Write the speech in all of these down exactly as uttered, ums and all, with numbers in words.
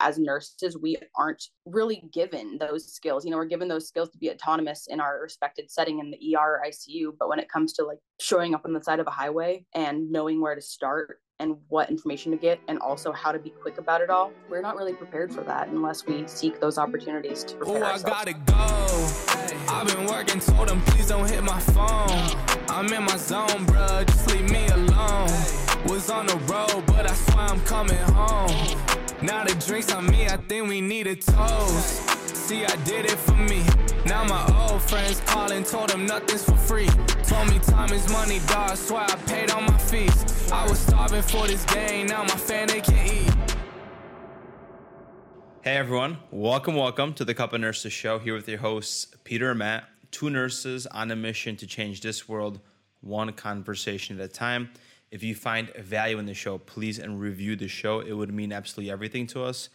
as nurses, we aren't really given those skills. You know, we're given those skills to be autonomous in our respected setting in the E R or I C U. But when it comes to like showing up on the side of a highway and knowing where to start and what information to get and also how to be quick about it all, we're not really prepared for that unless we seek those opportunities to prepare. Oh, I gotta go. I've been working, told them please don't hit my phone. I'm in my zone, bruh, just leave me alone. Was on the road, but I swear I'm coming home. Now the drinks on me, I think we need a toast. See, I did it for me. Now my old friends calling, told them nothing's for free. Told me time is money, dog, swear I paid all my fees. I was starving for this game, now my fan, they can't eat. Hey everyone, welcome, welcome to the Cup of Nurses show, here with your hosts, Peter and Matt, two nurses on a mission to change this world, one conversation at a time. If you find value in the show, please and review the show. It would mean absolutely everything to us.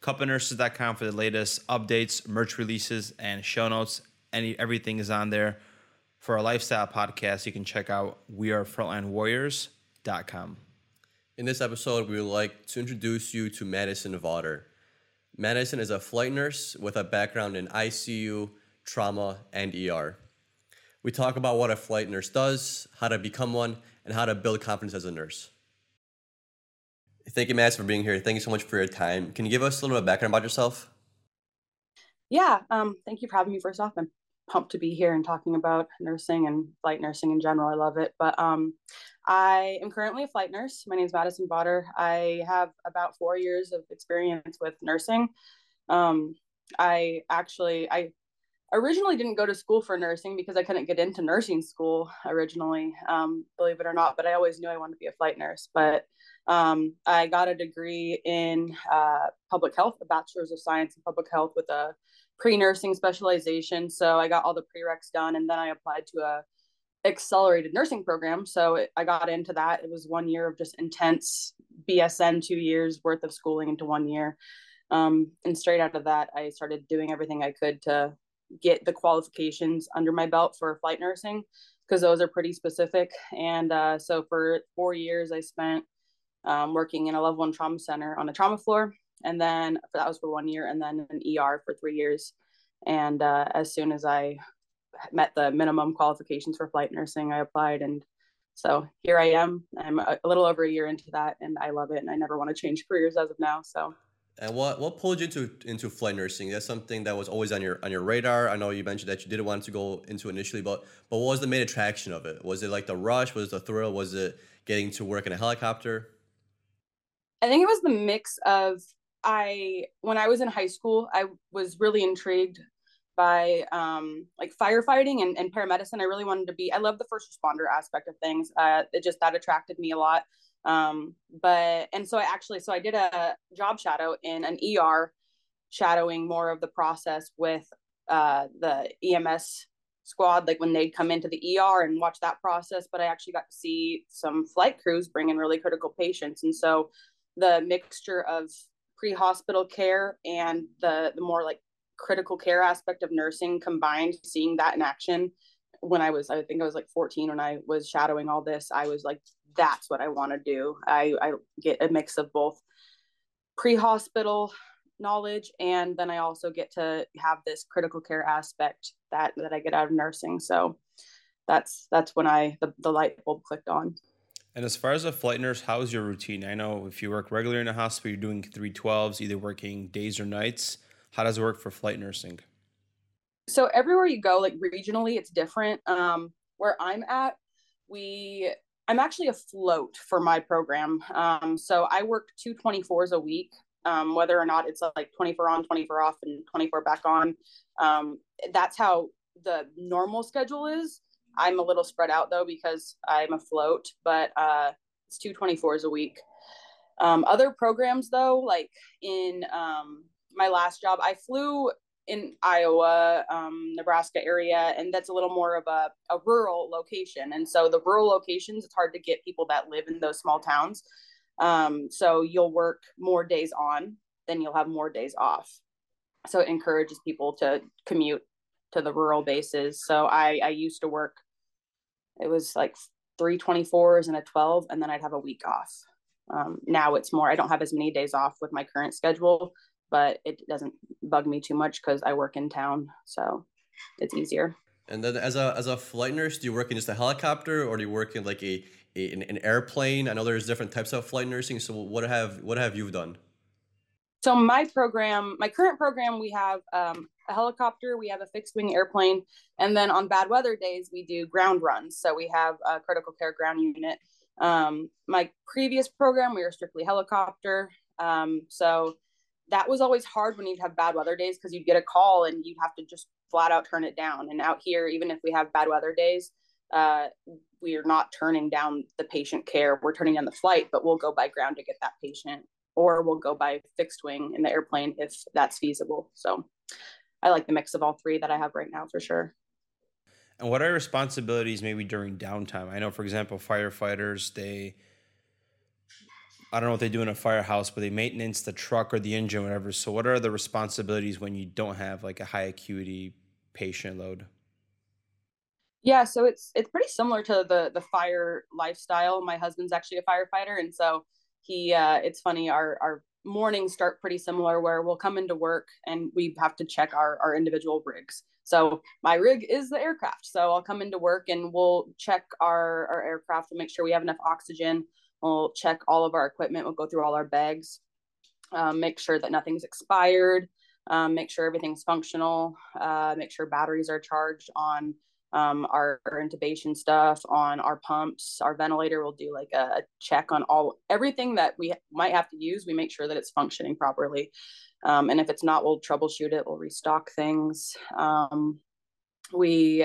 Cup of Nurses dot com for the latest updates, merch releases, and show notes. Any everything is on there. For our lifestyle podcast, you can check out We Are Frontline Warriors dot com. In this episode, we would like to introduce you to Madison Vauder. Madison is a flight nurse with a background in I C U, trauma, and E R. We talk about what a flight nurse does, how to become one, and how to build confidence as a nurse. Thank you, Madison, for being here. Thank you so much for your time. Can you give us a little bit of background about yourself? Yeah, um, thank you for having me first off. I'm pumped to be here and talking about nursing and flight nursing in general. I love it. But um, I am currently a flight nurse. My name is Madison Botter. I have about four years of experience with nursing. Um, I actually, I originally didn't go to school for nursing because I couldn't get into nursing school originally, um, believe it or not, but I always knew I wanted to be a flight nurse. But um, I got a degree in uh, public health, a bachelor's of science in public health with a pre-nursing specialization. So I got all the prereqs done, and then I applied to a accelerated nursing program. So it, I got into that. It was one year of just intense B S N, two years worth of schooling into one year. Um, and straight out of that, I started doing everything I could to get the qualifications under my belt for flight nursing, because those are pretty specific. And uh, so for four years, I spent um, working in a level one trauma center on a trauma floor. And then that was for one year, and then an E R for three years. And uh, as soon as I met the minimum qualifications for flight nursing, I applied. And so here I am. I'm a little over a year into that, and I love it. And I never want to change careers as of now. So. And what, what pulled you into, into flight nursing? That's something that was always on your on your radar. I know you mentioned that you didn't want to go into initially, but but what was the main attraction of it? Was it like the rush? Was it the thrill? Was it getting to work in a helicopter? I think it was the mix of, I when I was in high school, I was really intrigued by um, like firefighting and, and paramedicine. I really wanted to be, I love the first responder aspect of things. Uh, it just, that attracted me a lot. Um, but, and so I actually, so I did a job shadow in an E R, shadowing more of the process with, uh, the E M S squad, like when they'd come into the E R and watch that process. But I actually got to see some flight crews bring in really critical patients. And so the mixture of pre-hospital care and the, the more like critical care aspect of nursing combined, seeing that in action when I was, I think I was like fourteen when I was shadowing all this, I was like, that's what I want to do. I, I get a mix of both pre-hospital knowledge, and then I also get to have this critical care aspect that, that I get out of nursing. So that's that's when I the, the light bulb clicked on. And as far as a flight nurse, how is your routine? I know if you work regularly in a hospital, you're doing three twelves, either working days or nights. How does it work for flight nursing? So everywhere you go, like regionally, it's different. Um, where I'm at, we... I'm actually a float for my program. Um, so I work two twenty-fours a week, um, whether or not it's like twenty-four on, twenty-four off, and twenty-four back on. Um, that's how the normal schedule is. I'm a little spread out though, because I'm a float, but uh, it's two twenty-fours a week. Um, other programs though, like in um, my last job, I flew in Iowa, um, Nebraska area, and that's a little more of a, a rural location. And so the rural locations, it's hard to get people that live in those small towns. Um, so you'll work more days on, then you'll have more days off. So it encourages people to commute to the rural bases. So I, I used to work, it was like three twenty-fours and a twelve, and then I'd have a week off. Um, now it's more, I don't have as many days off with my current schedule, but it doesn't bug me too much because I work in town, so it's easier. And then as a as a flight nurse, do you work in just a helicopter, or do you work in like a, a an airplane? I know there's different types of flight nursing. So what have what have you done? So my program, my current program, we have um, a helicopter, we have a fixed wing airplane, and then on bad weather days we do ground runs. So we have a critical care ground unit. Um, my previous program, we were strictly helicopter. Um, so that was always hard when you'd have bad weather days, because you'd get a call and you'd have to just flat out turn it down. And out here, even if we have bad weather days, uh, we are not turning down the patient care. We're turning down the flight, but we'll go by ground to get that patient, or we'll go by fixed wing in the airplane if that's feasible. So I like the mix of all three that I have right now for sure. And what are responsibilities maybe during downtime? I know, for example, firefighters, they, I don't know what they do in a firehouse, but they maintenance the truck or the engine, whatever. So what are the responsibilities when you don't have like a high acuity patient load? Yeah, so it's it's pretty similar to the the fire lifestyle. My husband's actually a firefighter. And so he, uh, it's funny, our our mornings start pretty similar, where we'll come into work and we have to check our, our individual rigs. So my rig is the aircraft. So I'll come into work and we'll check our, our aircraft. We'll make sure we have enough oxygen. We'll check all of our equipment. We'll go through all our bags, um, make sure that nothing's expired, um, make sure everything's functional, uh, make sure batteries are charged on um, our, our intubation stuff, on our pumps, our ventilator. We'll do like a check on all everything that we might have to use. We make sure that it's functioning properly. Um, and if it's not, we'll troubleshoot it. We'll restock things. Um, we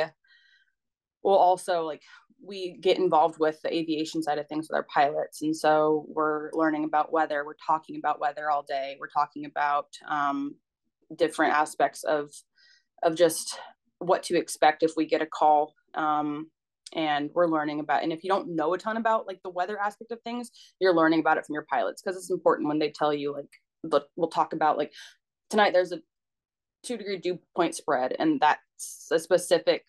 will also like, we get involved with the aviation side of things with our pilots. And so we're learning about weather. We're talking about weather all day. We're talking about um, different aspects of, of just what to expect if we get a call. Um, and we're learning about, and if you don't know a ton about like the weather aspect of things, you're learning about it from your pilots. Cause it's important when they tell you, like, but we'll talk about like tonight there's a two degree dew point spread, and that's a specific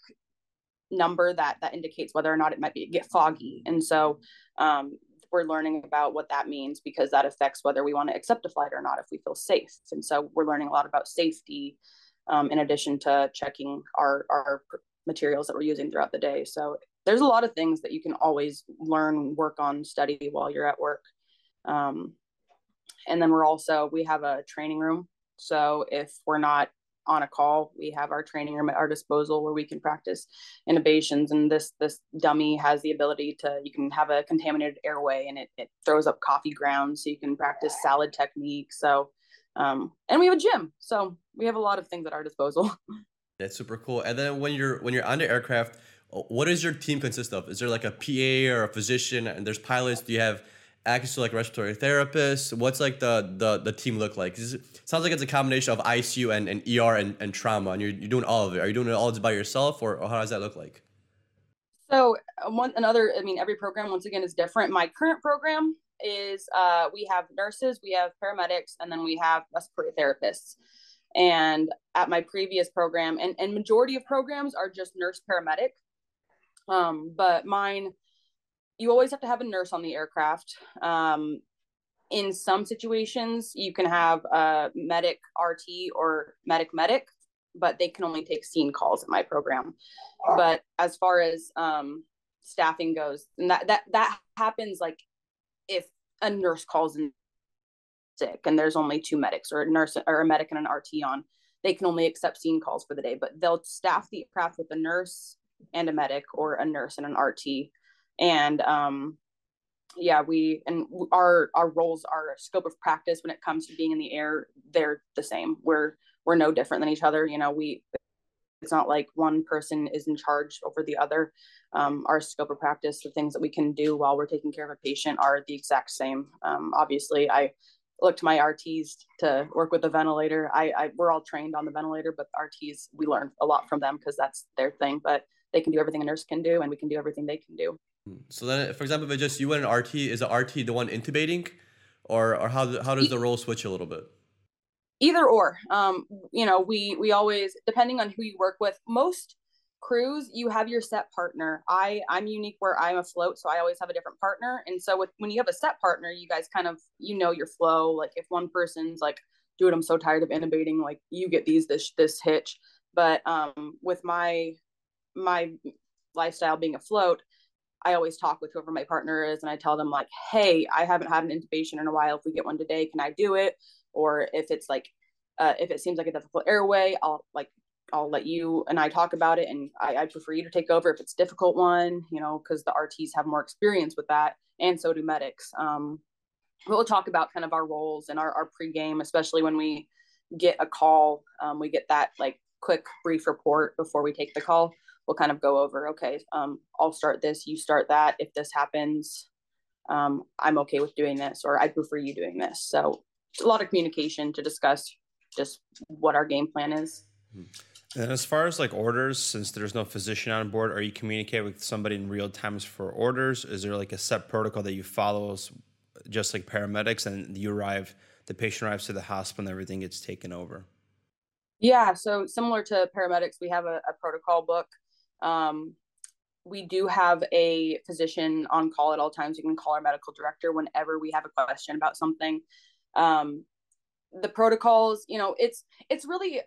number that that indicates whether or not it might be get foggy. And so um we're learning about what that means, because that affects whether we want to accept a flight or not, if we feel safe. And so we're learning a lot about safety, um, in addition to checking our our materials that we're using throughout the day. So there's a lot of things that you can always learn, work on, study while you're at work. um And then we're also, we have a training room. So if we're not on a call, we have our training room at our disposal where we can practice intubations. And this this dummy has the ability to, you can have a contaminated airway and it, it throws up coffee grounds. So you can practice SALAD techniques. So, um, and we have a gym. So we have a lot of things at our disposal. That's super cool. And then when you're, when you're on the aircraft, what does your team consist of? Is there like a P A or a physician, and there's pilots? Do you have access to like respiratory therapists? What's like the the the team look like? It sounds like it's a combination of I C U and, and E R and, and trauma, and you're, you're doing all of it. Are you doing it all by yourself, or, or how does that look like? So one another, I mean, every program, once again, is different. My current program is uh, we have nurses, we have paramedics, and then we have respiratory therapists. And at my previous program, and, and majority of programs are just nurse paramedic, um, but mine, you always have to have a nurse on the aircraft. Um, in some situations, you can have a medic R T or medic medic, but they can only take C E N calls at my program. But as far as um, staffing goes, and that, that, that happens like if a nurse calls in sick and there's only two medics, or a nurse or a medic and an R T on, they can only accept C E N calls for the day, but they'll staff the aircraft with a nurse and a medic, or a nurse and an R T. And, um, yeah, we, and our, our roles, our scope of practice when it comes to being in the air, they're the same. We're, we're no different than each other. You know, we, it's not like one person is in charge over the other. Um, our scope of practice, the things that we can do while we're taking care of a patient, are the exact same. Um, obviously I look to my R Ts to work with the ventilator. I, I, we're all trained on the ventilator, but the R Ts, we learn a lot from them, cause that's their thing, but they can do everything a nurse can do, and we can do everything they can do. So then, for example, if it's just you and an R T, is the R T the one intubating, or or how how does the role switch a little bit? Either or, um, you know, we we always, depending on who you work with, most crews, you have your set partner. I, I'm unique where I'm a float, so I always have a different partner. And so with, when you have a set partner, you guys kind of, you know, your flow. Like if one person's like, dude, I'm so tired of intubating, like you get these, this, this hitch. But um, with my, my lifestyle being a float, I always talk with whoever my partner is, and I tell them like, hey, I haven't had an intubation in a while. If we get one today, can I do it? Or if it's like, uh, if it seems like a difficult airway, I'll like, I'll let you and I talk about it. And I, I prefer you to take over if it's a difficult one, you know, because the R Ts have more experience with that. And so do medics. Um, but we'll talk about kind of our roles and our, our pregame, especially when we get a call, um, we get that like quick brief report before we take the call. We'll kind of go over, okay, um, I'll start this, you start that. If this happens, um, I'm okay with doing this, or I prefer you doing this. So a lot of communication to discuss just what our game plan is. And as far as like orders, since there's no physician on board, are you communicating with somebody in real time for orders? Is there like a set protocol that you follow, just like paramedics, and you arrive, the patient arrives to the hospital and everything gets taken over? Yeah, so similar to paramedics, we have a, a protocol book. Um, we do have a physician on call at all times. You can call our medical director whenever we have a question about something. Um, the protocols, you know, it's, it's really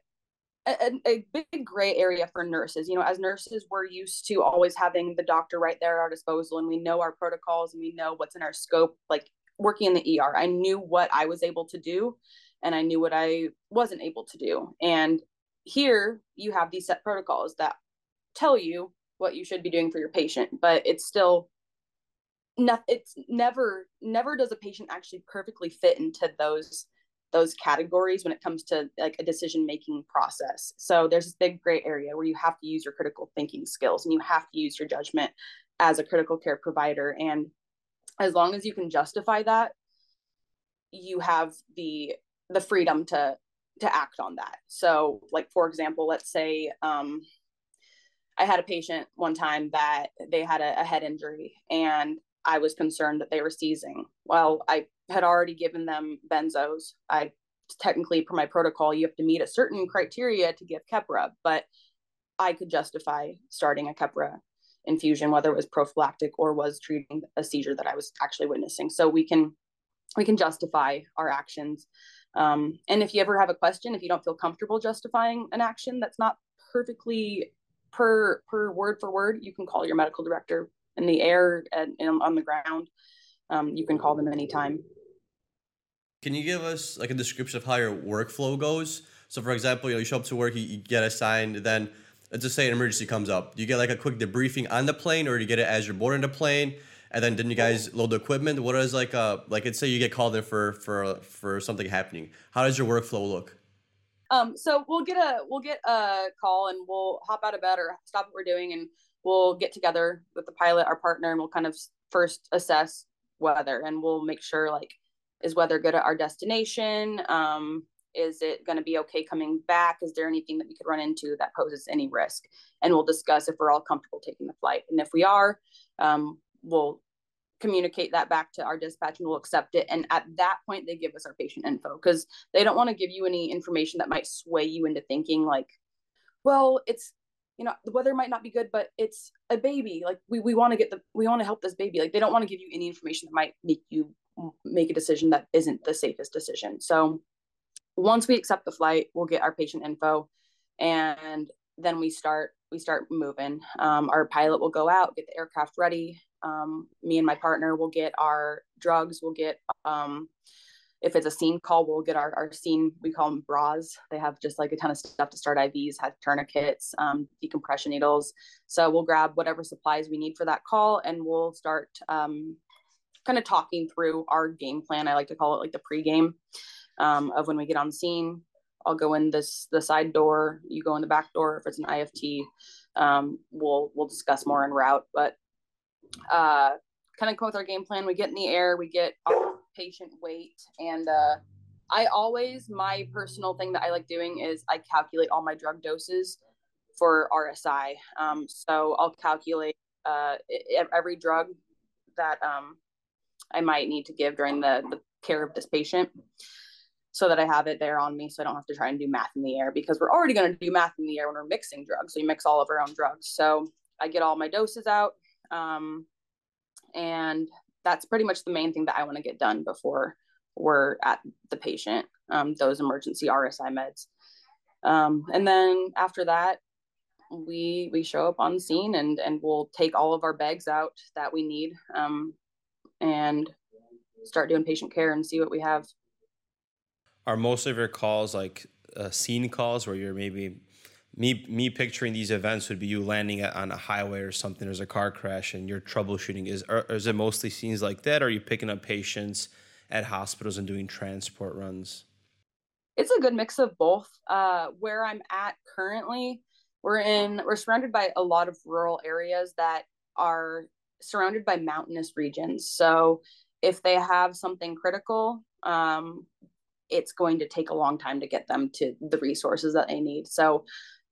a, a big gray area for nurses. You know, as nurses, we're used to always having the doctor right there at our disposal, and we know our protocols and we know what's in our scope. Like working in the E R, I knew what I was able to do and I knew what I wasn't able to do. And here you have these set protocols that tell you what you should be doing for your patient, but it's still not, it's never, never does a patient actually perfectly fit into those, those categories when it comes to like a decision-making process. So there's this big gray area where you have to use your critical thinking skills and you have to use your judgment as a critical care provider. And as long as you can justify that, you have the, the freedom to, to act on that. So like, for example, let's say, um, I had a patient one time that they had a, a head injury and I was concerned that they were seizing. Well, I had already given them benzos. I technically, per my protocol, you have to meet a certain criteria to give Keppra, but I could justify starting a Keppra infusion, whether it was prophylactic or was treating a seizure that I was actually witnessing. So we can, we can justify our actions. Um, and if you ever have a question, if you don't feel comfortable justifying an action that's not perfectly per per word for word, you can call your medical director in the air and, and on the ground. Um, you can call them anytime. Can you give us like a description of how your workflow goes? So for example, you know, you show up to work, you, you get assigned, then let's just say an emergency comes up. Do you get like a quick debriefing on the plane, or do you get it as you're boarding the plane? And then didn't you guys load the equipment? What is like a, like let's say you get called in for for for something happening. How does your workflow look? Um, so we'll get a, we'll get a call and we'll hop out of bed or stop what we're doing. And we'll get together with the pilot, our partner, and we'll kind of first assess weather, and we'll make sure like, is weather good at our destination? Um, is it going to be okay coming back? Is there anything that we could run into that poses any risk? And we'll discuss if we're all comfortable taking the flight. And if we are, um, we'll communicate that back to our dispatch and we'll accept it. And at that point, they give us our patient info, because they don't want to give you any information that might sway you into thinking like, well, it's, you know, the weather might not be good, but it's a baby. Like we, we want to get the, we want to help this baby. Like they don't want to give you any information that might make you make a decision that isn't the safest decision. So once we accept the flight, we'll get our patient info, and then we start, we start moving. Um, our pilot will go out, get the aircraft ready. Um, me and my partner will get our drugs. We'll get, um, if it's a scene call, we'll get our, our scene, we call them bras. They have just like a ton of stuff to start I Vs, have tourniquets, um, decompression needles. So we'll grab whatever supplies we need for that call, and we'll start, um, kind of talking through our game plan. I like to call it like the pregame, um, of when we get on scene. I'll go in this, the side door, you go in the back door. If it's an I F T, um, we'll, we'll discuss more en route, but, uh, kind of go with our game plan. We get in the air, we get our patient weight. And, uh, I always, my personal thing that I like doing is I calculate all my drug doses for R S I. Um, so I'll calculate, uh, every drug that, um, I might need to give during the, the care of this patient. so that I have it there on me, so I don't have to try and do math in the air, because we're already going to do math in the air when we're mixing drugs. So you mix all of our own drugs. So I get all my doses out. Um, and that's pretty much the main thing that I want to get done before we're at the patient, um, those emergency R S I meds. Um, and then after that, we, we show up on the scene, and, and we'll take all of our bags out that we need, um, and start doing patient care and see what we have. Are most of your calls like uh, scene calls where you're maybe, me me picturing these events would be you landing at, on a highway or something, there's a car crash and you're troubleshooting. Is, or, or is it mostly scenes like that? Or are you picking up patients at hospitals and doing transport runs? It's a good mix of both. Uh, where I'm at currently, we're in, we're surrounded by a lot of rural areas that are surrounded by mountainous regions. So if they have something critical, um, it's going to take a long time to get them to the resources that they need. So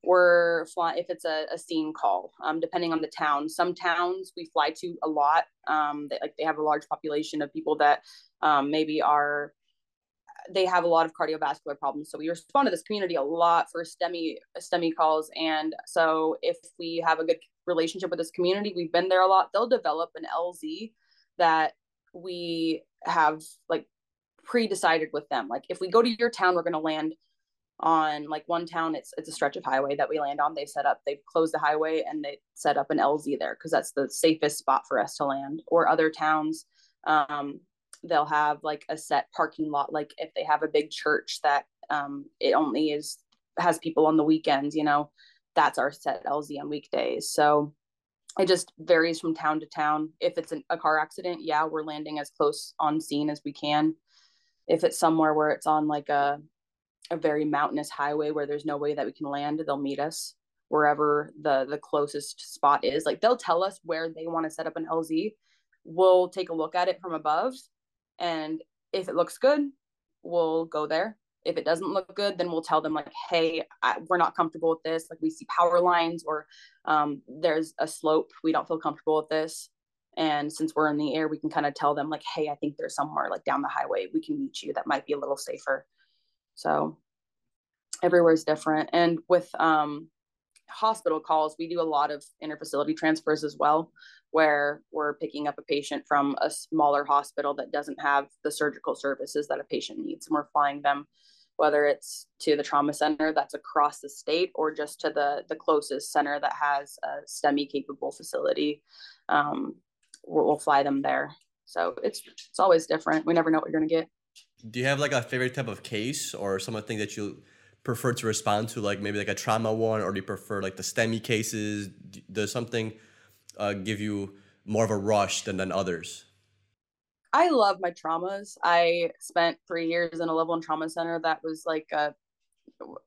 we're flying, if it's a, a scene call, um, depending on the town, some towns we fly to a lot. Um, they, like they have a large population of people that um, maybe are, they have a lot of cardiovascular problems. So we respond to this community a lot for STEMI, STEMI calls. And so if we have a good relationship with this community, we've been there a lot, they'll develop an L Z that we have like pre-decided with them. Like if we go to your town, we're going to land on like one town, it's it's a stretch of highway that we land on. They've set up, they've closed the highway and they set up an L Z there because that's the safest spot for us to land. Or other towns, um, they'll have like a set parking lot. Like if they have a big church that um, it only is, has people on the weekends, you know, that's our set L Z on weekdays. So it just varies from town to town. If it's an, a car accident, yeah, we're landing as close on scene as we can. If it's somewhere where it's on like a a very mountainous highway where there's no way that we can land, they'll meet us wherever the, the closest spot is. Like they'll tell us where they want to set up an L Z. We'll take a look at it from above. And if it looks good, we'll go there. If it doesn't look good, then we'll tell them like, hey, I, we're not comfortable with this. Like we see power lines or um, there's a slope. We don't feel comfortable with this. And since we're in the air, we can kind of tell them like, hey, I think there's somewhere like down the highway we can meet you that might be a little safer. So everywhere's different. And with um, hospital calls, we do a lot of interfacility transfers as well, where we're picking up a patient from a smaller hospital that doesn't have the surgical services that a patient needs. And we're flying them, whether it's to the trauma center that's across the state or just to the, the closest center that has a STEMI capable facility. Um, we'll fly them there. So it's it's always different. We never know what you're going to get. Do you have like a favorite type of case or some of the things that you prefer to respond to, like maybe like a trauma one, or do you prefer like the STEMI cases? Does something uh, give you more of a rush than, than others? I love my traumas. I spent three years in a level one trauma center that was like a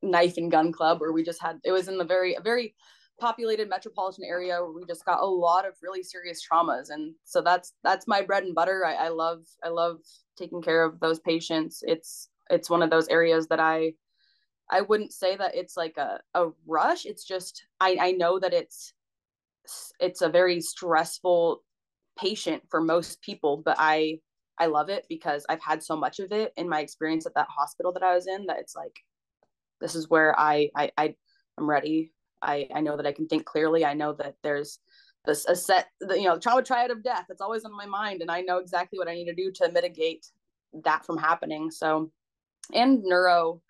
knife and gun club where we just had, it was in the very, very populated metropolitan area where we just got a lot of really serious traumas. And so that's, that's my bread and butter. I, I love, I love taking care of those patients. It's, it's one of those areas that I, I wouldn't say that it's like a, a rush. It's just, I, I know that it's, it's a very stressful patient for most people, but I, I love it because I've had so much of it in my experience at that hospital that I was in, that it's like, this is where I, I, I I'm ready. I, I know that I can think clearly. I know that there's this a set, you know, trauma triad of death. It's always on my mind, and I know exactly what I need to do to mitigate that from happening. So, and neuro,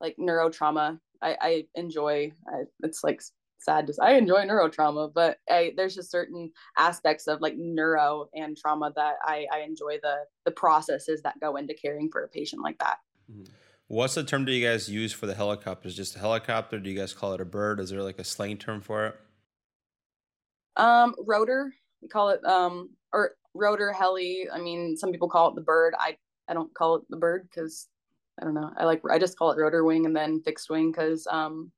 like neurotrauma, I, I enjoy. I, it's like sad to say I enjoy neurotrauma, but I, there's just certain aspects of like neuro and trauma that I, I enjoy the the processes that go into caring for a patient like that. Mm-hmm. What's the term do you guys use for the helicopters? Just a helicopter? Do you guys call it a bird? Is there like a slang term for it? Um, rotor. We call it um, or rotor, heli. I mean, some people call it the bird. I, I don't call it the bird because I don't know. I like I just call it rotor wing and then fixed wing because um,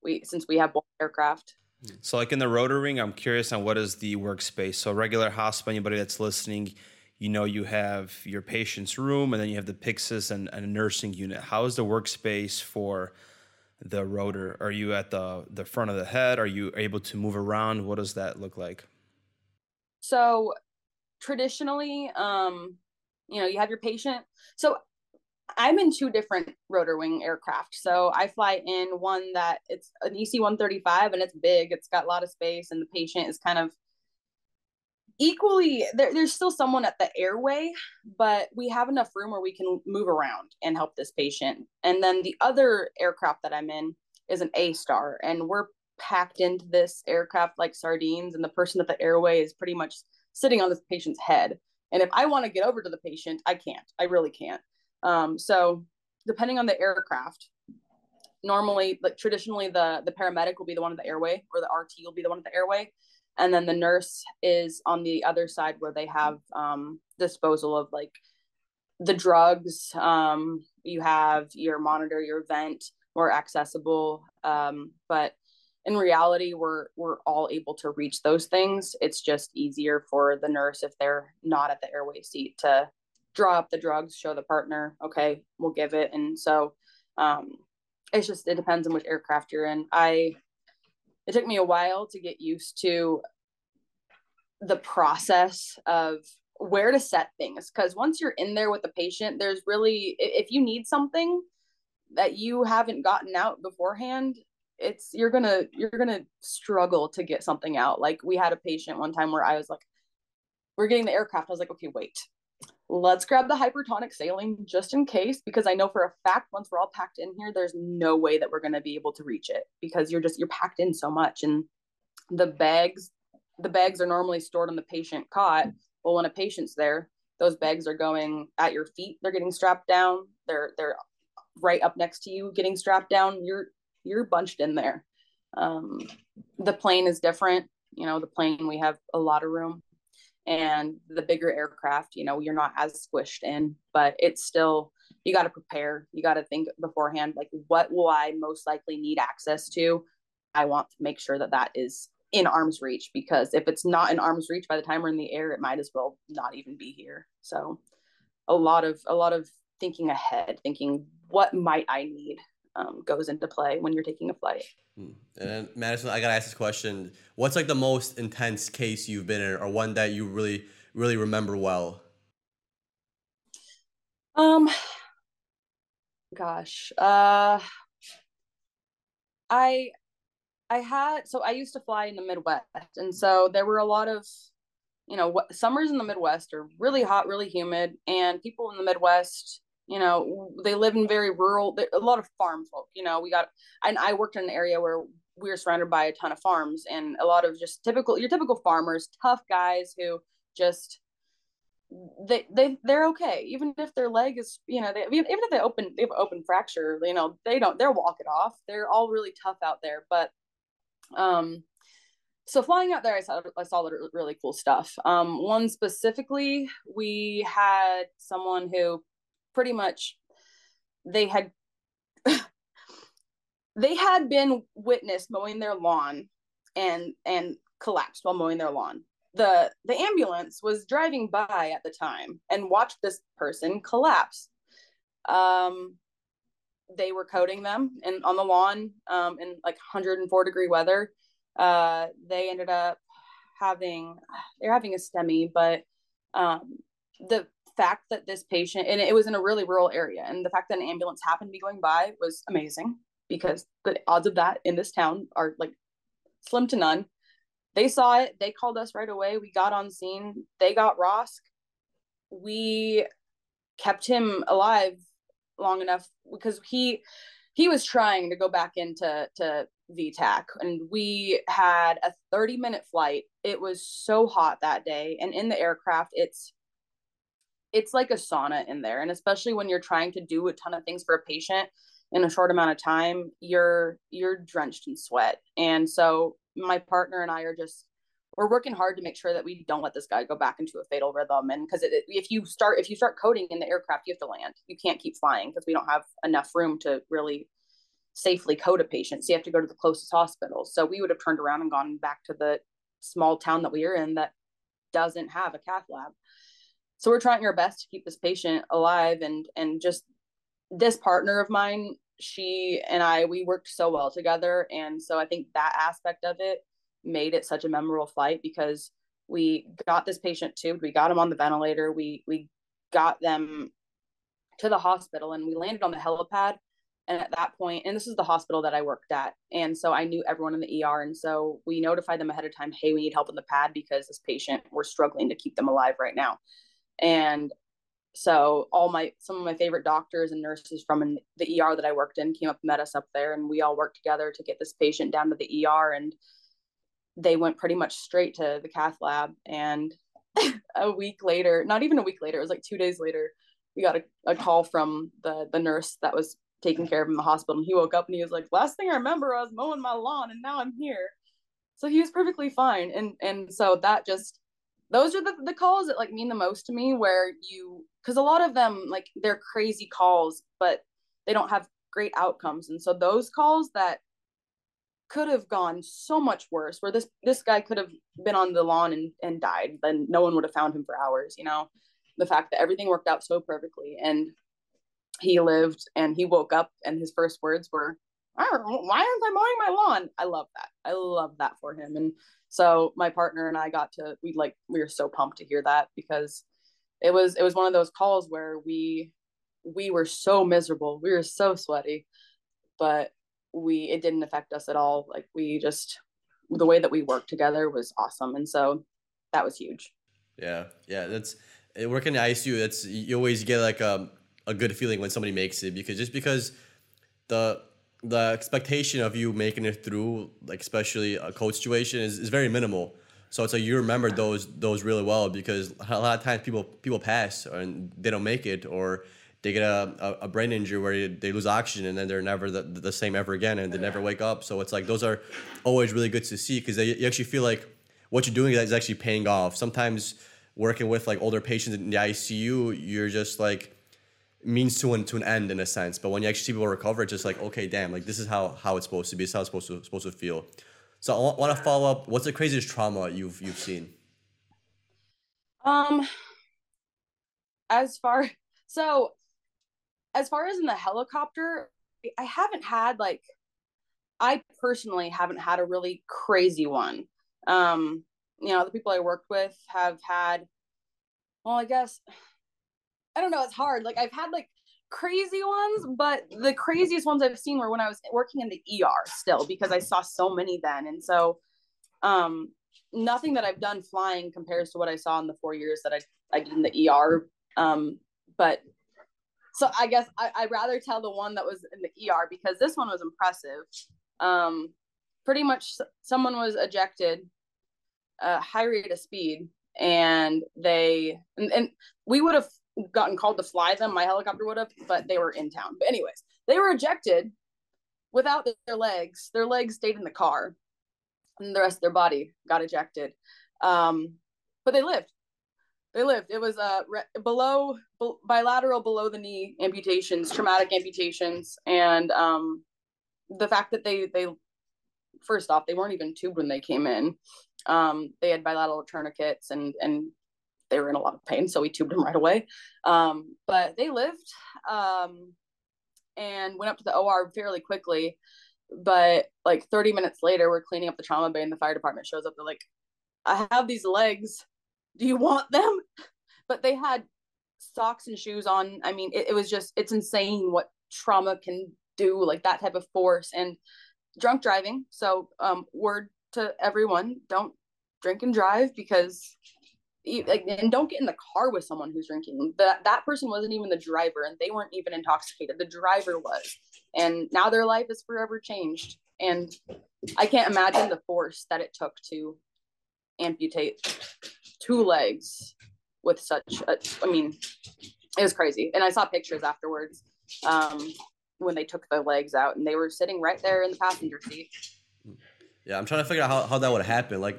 we since we have both aircraft. So like in the rotor wing, I'm curious on what is the workspace. So regular hospital, anybody that's listening, you know, you have your patient's room and then you have the P I C S and, and a nursing unit. How is the workspace for the rotor? Are you at the, the front of the head? Are you able to move around? What does that look like? So traditionally, um, you know, you have your patient. So I'm in two different rotor wing aircraft. So I fly in one that it's an E C one thirty-five and it's big. It's got a lot of space and the patient is kind of equally, there, there's still someone at the airway, but we have enough room where we can move around and help this patient. And then the other aircraft that I'm in is an A-star, and we're packed into this aircraft like sardines, and the person at the airway is pretty much sitting on this patient's head. And if I want to get over to the patient, I can't, I really can't. Um, so depending on the aircraft, normally, like traditionally the, the paramedic will be the one at the airway, or the R T will be the one at the airway. And then the nurse is on the other side where they have, um, disposal of like the drugs. Um, you have your monitor, your vent, more accessible. Um, but in reality, we're, we're all able to reach those things. It's just easier for the nurse if they're not at the airway seat to draw up the drugs, show the partner, okay, we'll give it. And so um, it's just, it depends on which aircraft you're in. I, it took me a while to get used to the process of where to set things. Cause once you're in there with the patient, there's really, if you need something that you haven't gotten out beforehand, it's, you're gonna, you're gonna struggle to get something out. Like we had a patient one time where I was like, we're getting the aircraft. I was like, okay, wait. Let's grab the hypertonic saline just in case, because I know for a fact, once we're all packed in here, there's no way that we're going to be able to reach it, because you're just, you're packed in so much. And the bags, the bags are normally stored on the patient cot. Well, when a patient's there, those bags are going at your feet. They're getting strapped down. They're, they're right up next to you getting strapped down. You're, you're bunched in there. Um, the plane is different. You know, the plane, we have a lot of room. And the bigger aircraft, you know, you're not as squished in, but it's still, you got to prepare. You got to think beforehand, like, what will I most likely need access to? I want to make sure that that is in arm's reach, because if it's not in arm's reach by the time we're in the air, it might as well not even be here. So a lot of, a lot of thinking ahead, thinking what might I need um, goes into play when you're taking a flight. And then, Madison, I got to ask this question. What's like the most intense case you've been in, or one that you really, really remember well? Um, gosh, uh, I, I had, so I used to fly in the Midwest. And so there were a lot of, you know, what, summers in the Midwest are really hot, really humid, and people in the Midwest, you know, they live in very rural, a lot of farm folk, you know, we got, and I worked in an area where we were surrounded by a ton of farms, and a lot of just typical, your typical farmers, tough guys who just, they, they, they're okay. Even if their leg is, you know, they, even if they open, they have an open fracture, you know, they don't, they'll walk it off. They're all really tough out there. But, um, so flying out there, I saw, I saw really cool stuff. Um, one specifically, we had someone who, pretty much they had, they had been witnessed mowing their lawn and, and collapsed while mowing their lawn. The, the ambulance was driving by at the time and watched this person collapse. Um, they were coding them and on the lawn, um, in like one hundred four degree weather. Uh, they ended up having, they're having a STEMI, but, um, the fact that this patient, and it was in a really rural area, and the fact that an ambulance happened to be going by was amazing, because the odds of that in this town are like slim to none. They saw it. They called us right away. We got on scene. They got Rosk. We kept him alive long enough, because he, he was trying to go back into to V TAC, and we had a thirty minute flight. It was so hot that day. And in the aircraft, it's, it's like a sauna in there. And especially when you're trying to do a ton of things for a patient in a short amount of time, you're, you're drenched in sweat. And so my partner and I are just, we're working hard to make sure that we don't let this guy go back into a fatal rhythm. And cause it, if you start, if you start coding in the aircraft, you have to land, you can't keep flying, because we don't have enough room to really safely code a patient. So you have to go to the closest hospital. So we would have turned around and gone back to the small town that we are in that doesn't have a cath lab. So we're trying our best to keep this patient alive. And, and just this partner of mine, she and I, we worked so well together. And so I think that aspect of it made it such a memorable flight, because we got this patient tubed, we got him on the ventilator, we, we got them to the hospital, and we landed on the helipad. And at that point, and this is the hospital that I worked at, and so I knew everyone in the E R. And so we notified them ahead of time, hey, we need help in the pad because this patient, we're struggling to keep them alive right now. And so all my, some of my favorite doctors and nurses from the E R that I worked in came up, met us up there, and we all worked together to get this patient down to the E R. And they went pretty much straight to the cath lab. And a week later, not even a week later, it was like two days later, we got a, a call from the, the nurse that was taking care of him in the hospital. And he woke up and he was like, last thing I remember, I was mowing my lawn and now I'm here. So he was perfectly fine. And, and so that just, those are the, the calls that like mean the most to me, where you, cause a lot of them, like they're crazy calls, but they don't have great outcomes. And so those calls that could have gone so much worse, where this, this guy could have been on the lawn and, and died, then no one would have found him for hours. You know, the fact that everything worked out so perfectly, and he lived, and he woke up and his first words were, why aren't I mowing my lawn? I love that. I love that for him. And so my partner and I got to, we like, we were so pumped to hear that, because it was, it was one of those calls where we, we were so miserable. We were so sweaty, but we, it didn't affect us at all. Like we just, the way that we worked together was awesome. And so that was huge. Yeah. Yeah. That's working in the I C U. That's, you always get like, um, a good feeling when somebody makes it, because just because the the expectation of you making it through, like especially a coach situation, is, is very minimal. So it's like you remember those those really well, because a lot of times people people pass and they don't make it, or they get a, a brain injury where they lose oxygen and then they're never the, the same ever again, and they never wake up. So it's like those are always really good to see, because you actually feel like what you're doing is actually paying off. Sometimes working with like older patients in the I C U, you're just like, means to an to an end in a sense, but when you actually see people recover, it's just like, okay, damn, like this is how how it's supposed to be. It's how it's supposed to supposed to feel. So I want to follow up. What's the craziest trauma you've you've seen? Um, as far so, as far as in the helicopter, I haven't had like, I personally haven't had a really crazy one. Um, you know, the people I worked with have had. Well, I guess. I don't know. It's hard. Like I've had like crazy ones, but the craziest ones I've seen were when I was working in the E R still, because I saw so many then. And so um, nothing that I've done flying compares to what I saw in the four years that I, I did in the E R. Um, but so I guess I, I'd rather tell the one that was in the E R, because this one was impressive. Um, pretty much someone was ejected, uh, high rate of speed, and they, and, and we would have gotten called to fly them, my helicopter would have, but they were in town. But anyways, they were ejected without their legs. Their legs stayed in the car, and the rest of their body got ejected. Um, but they lived. They lived. It was uh, re- below b- bilateral below the knee amputations, traumatic amputations, and um, the fact that they they first off, they weren't even tubed when they came in. Um, they had bilateral tourniquets, and and. They were in a lot of pain, so we tubed them right away. Um, but they lived um, and went up to the O R fairly quickly. But like thirty minutes later, we're cleaning up the trauma bay, and the fire department shows up. They're like, I have these legs. Do you want them? But they had socks and shoes on. I mean, it, it was just, it's insane what trauma can do, like that type of force. And drunk driving. So um, word to everyone, don't drink and drive, because... Like, and don't get in the car with someone who's drinking. That that person wasn't even the driver, and they weren't even intoxicated. The driver was, and now their life is forever changed. And I can't imagine the force that it took to amputate two legs with such a, I mean, it was crazy. And I saw pictures afterwards um, when they took their legs out, and they were sitting right there in the passenger seat. Yeah, I'm trying to figure out how, how that would happen. Like,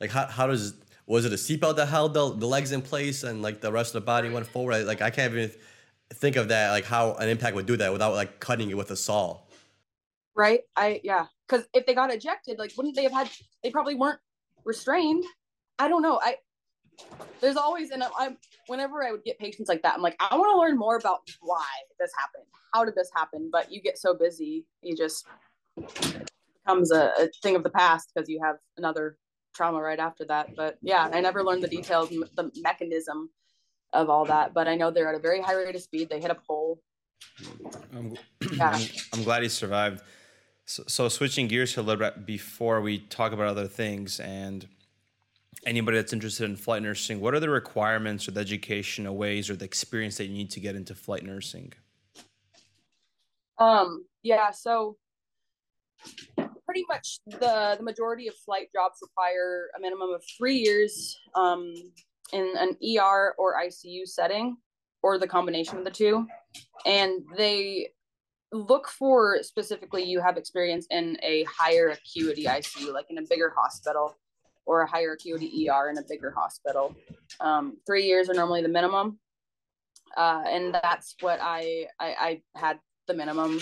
like how how does was it a seatbelt that held the, the legs in place and like the rest of the body went forward? I, like I can't even think of that, like how an impact would do that without like cutting it with a saw. Right. I, yeah. Cause if they got ejected, like wouldn't they have had, they probably weren't restrained. I don't know. I, there's always, and I'm, whenever I would get patients like that, I'm like, I want to learn more about why this happened. How did this happen? But you get so busy, you just it becomes a, a thing of the past, because you have another trauma right after that. But yeah, I never learned the details, the mechanism of all that. But I know they're at a very high rate of speed. They hit a pole. I'm, yeah. I'm, I'm glad he survived. So, so switching gears here a little bit before we talk about other things, and anybody that's interested in flight nursing, what are the requirements or the educational ways or the experience that you need to get into flight nursing? Um, yeah, so pretty much the, the majority of flight jobs require a minimum of three years um, in an E R or I C U setting, or the combination of the two. And they look for specifically you have experience in a higher acuity I C U, like in a bigger hospital, or a higher acuity E R in a bigger hospital. Um, three years are normally the minimum. Uh, and that's what I, I, I had the minimum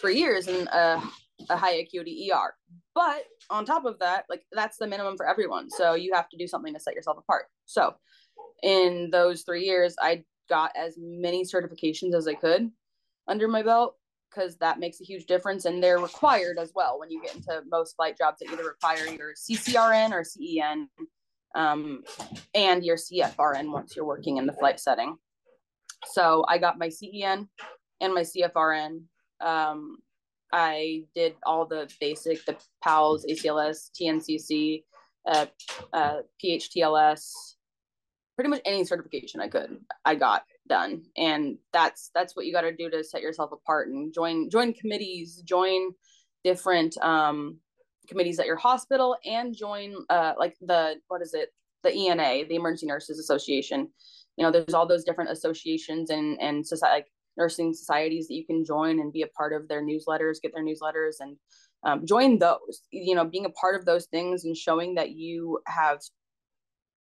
for years in a, a high acuity E R. But on top of that, like that's the minimum for everyone. So you have to do something to set yourself apart. So in those three years, I got as many certifications as I could under my belt, because that makes a huge difference, and they're required as well. When you get into most flight jobs, that either require your C C R N or C E N um, and your C F R N once you're working in the flight setting. So I got my C E N and my C F R N. Um, I did all the basic, the PALS, A C L S, T N C C, uh, uh, P H T L S, pretty much any certification I could, I got done. And that's that's what you got to do to set yourself apart, and join join committees, join different um committees at your hospital, and join uh like the what is it the E N A, the Emergency Nurses Association. You know, there's all those different associations and and society, like nursing societies, that you can join and be a part of their newsletters, get their newsletters, and um, join those. You know, being a part of those things and showing that you have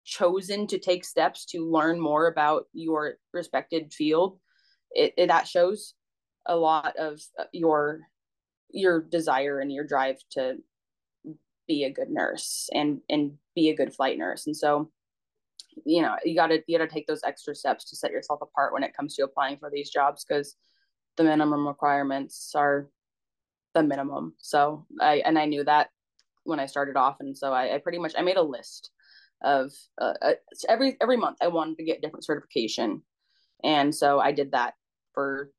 chosen to take steps to learn more about your respected field, it, it that shows a lot of your your desire and your drive to be a good nurse and and be a good flight nurse. And so, you know, you gotta you gotta take those extra steps to set yourself apart when it comes to applying for these jobs, because the minimum requirements are the minimum. So I and I knew that when I started off, and so I, I pretty much I made a list of uh, uh, every every month I wanted to get different certification, and so I did that for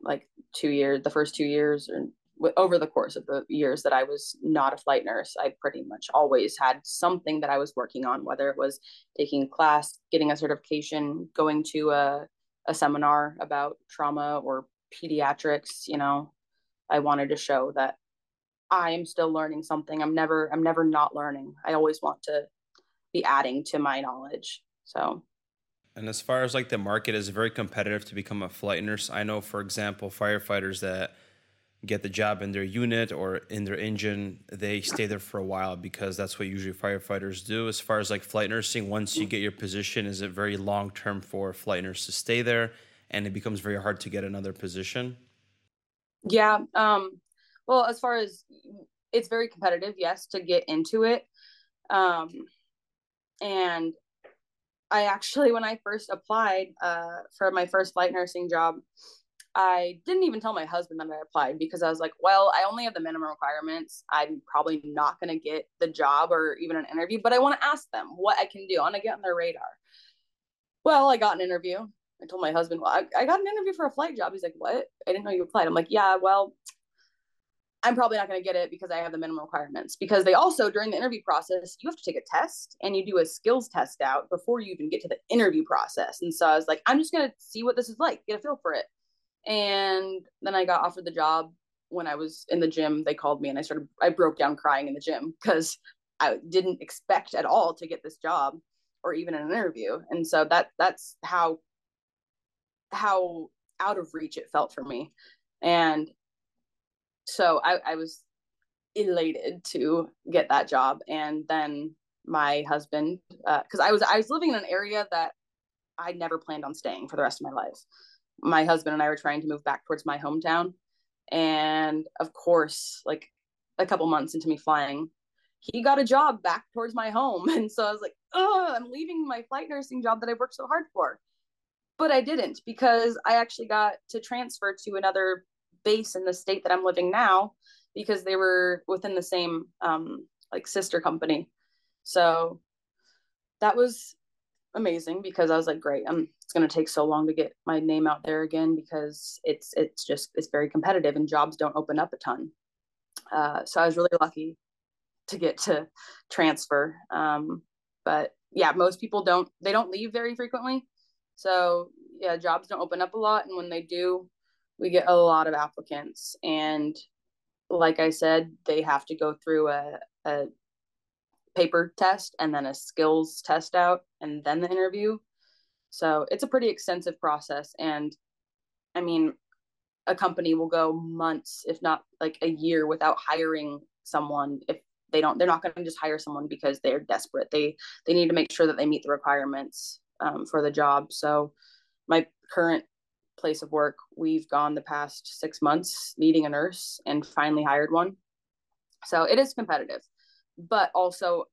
like two years, the first two years, or w- over the course of the years that I was not a flight nurse. I pretty much always had something that I was working on, whether it was taking a class, getting a certification, going to a, a seminar about trauma or pediatrics. You know, I wanted to show that I am still learning something. I'm never I'm never not learning. I always want to be adding to my knowledge. So, and as far as like the market is very competitive to become a flight nurse. I know, for example, firefighters that get the job in their unit or in their engine, they stay there for a while because that's what usually firefighters do. As far as like flight nursing, once you get your position, is it very long term for flight nurse to stay there, and it becomes very hard to get another position? Yeah. Um, well, as far as it's very competitive, yes, to get into it. Um, And I actually, when I first applied uh, for my first flight nursing job, I didn't even tell my husband that I applied, because I was like, well, I only have the minimum requirements. I'm probably not going to get the job or even an interview, but I want to ask them what I can do. I want to get on their radar. Well, I got an interview. I told my husband, well, I, I got an interview for a flight job. He's like, what? I didn't know you applied. I'm like, yeah, well, I'm probably not going to get it because I have the minimum requirements, because they also, during the interview process, you have to take a test, and you do a skills test out before you even get to the interview process. And so I was like, I'm just going to see what this is like, get a feel for it. And then I got offered the job. When I was in the gym, they called me, and I started, I broke down crying in the gym, because I didn't expect at all to get this job or even an interview. And so that, that's how, how out of reach it felt for me. And so I, I was elated to get that job. And then my husband, uh, cause I was, I was living in an area that I never planned on staying for the rest of my life. My husband and I were trying to move back towards my hometown. And of course, like a couple months into me flying, he got a job back towards my home. And so I was like, oh, I'm leaving my flight nursing job that I worked so hard for. But I didn't, because I actually got to transfer to another base in the state that I'm living now, because they were within the same um like sister company. So that was amazing, because I was like, great, I'm, it's going to take so long to get my name out there again, because it's, it's just, it's very competitive and jobs don't open up a ton. Uh, so I was really lucky to get to transfer. Um, but yeah, most people don't, they don't leave very frequently. So yeah, jobs don't open up a lot. And when they do, we get a lot of applicants. And like I said, they have to go through a, a paper test and then a skills test out and then the interview. So it's a pretty extensive process. And I mean, a company will go months, if not like a year, without hiring someone. If they don't, they're not going to just hire someone because they're desperate. They, they need to make sure that they meet the requirements um, for the job. So my current place of work, we've gone the past six months needing a nurse and finally hired one. So it is competitive. But also,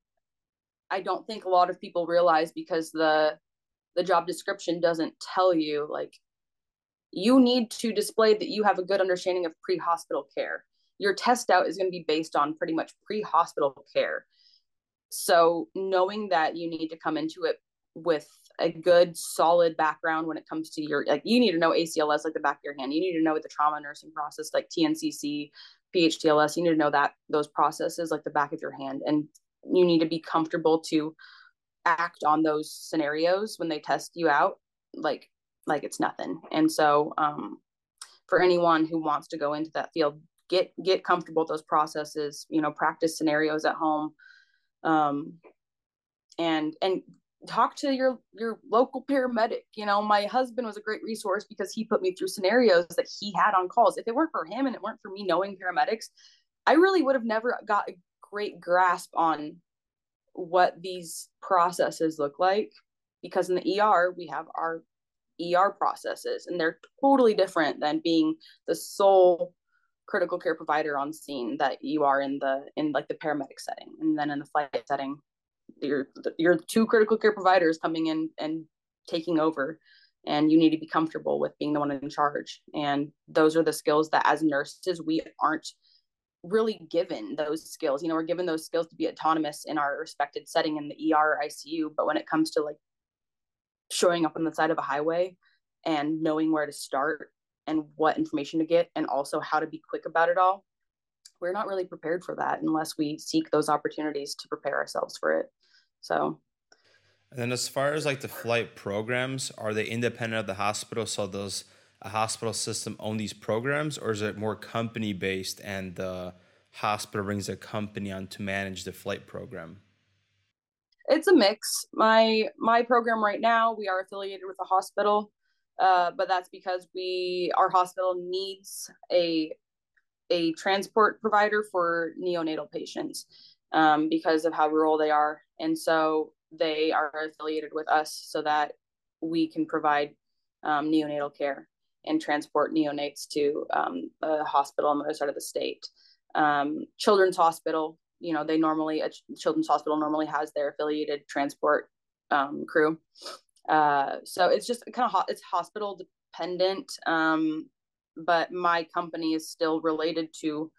I don't think a lot of people realize, because the the job description doesn't tell you, like, you need to display that you have a good understanding of pre-hospital care. Your test out is going to be based on pretty much pre-hospital care. So knowing that you need to come into it with a good, solid background when it comes to your, like, you need to know A C L S like the back of your hand. You need to know the trauma nursing process, like T N C C, P H T L S, you need to know that those processes like the back of your hand, and you need to be comfortable to act on those scenarios when they test you out, like, like it's nothing. And so um, for anyone who wants to go into that field, get, get comfortable with those processes, you know, practice scenarios at home, um, and, and talk to your, your local paramedic. You know, my husband was a great resource because he put me through scenarios that he had on calls. If it weren't for him and it weren't for me knowing paramedics, I really would have never got a great grasp on what these processes look like, because in the E R, we have our E R processes, and they're totally different than being the sole critical care provider on scene that you are in the, in like the paramedic setting. And then in the flight setting, your your two critical care providers coming in and taking over, and you need to be comfortable with being the one in charge. And those are the skills that, as nurses, we aren't really given those skills. You know, we're given those skills to be autonomous in our respected setting in the E R or I C U, but when it comes to like showing up on the side of a highway and knowing where to start and what information to get, and also how to be quick about it all, we're not really prepared for that unless we seek those opportunities to prepare ourselves for it. So. And then as far as like the flight programs, are they independent of the hospital? So does a hospital system own these programs, or is it more company based and the hospital brings a company on to manage the flight program? It's a mix. My, my program right now, we are affiliated with a hospital, uh, but that's because we, our hospital needs a, a transport provider for neonatal patients um, because of how rural they are. And so they are affiliated with us so that we can provide um, neonatal care and transport neonates to um, a hospital on the other side of the state. Um, Children's Hospital, you know, they normally, a ch- Children's Hospital normally has their affiliated transport um, crew. Uh, so it's just kind of, ho- it's hospital dependent. Um, but my company is still related to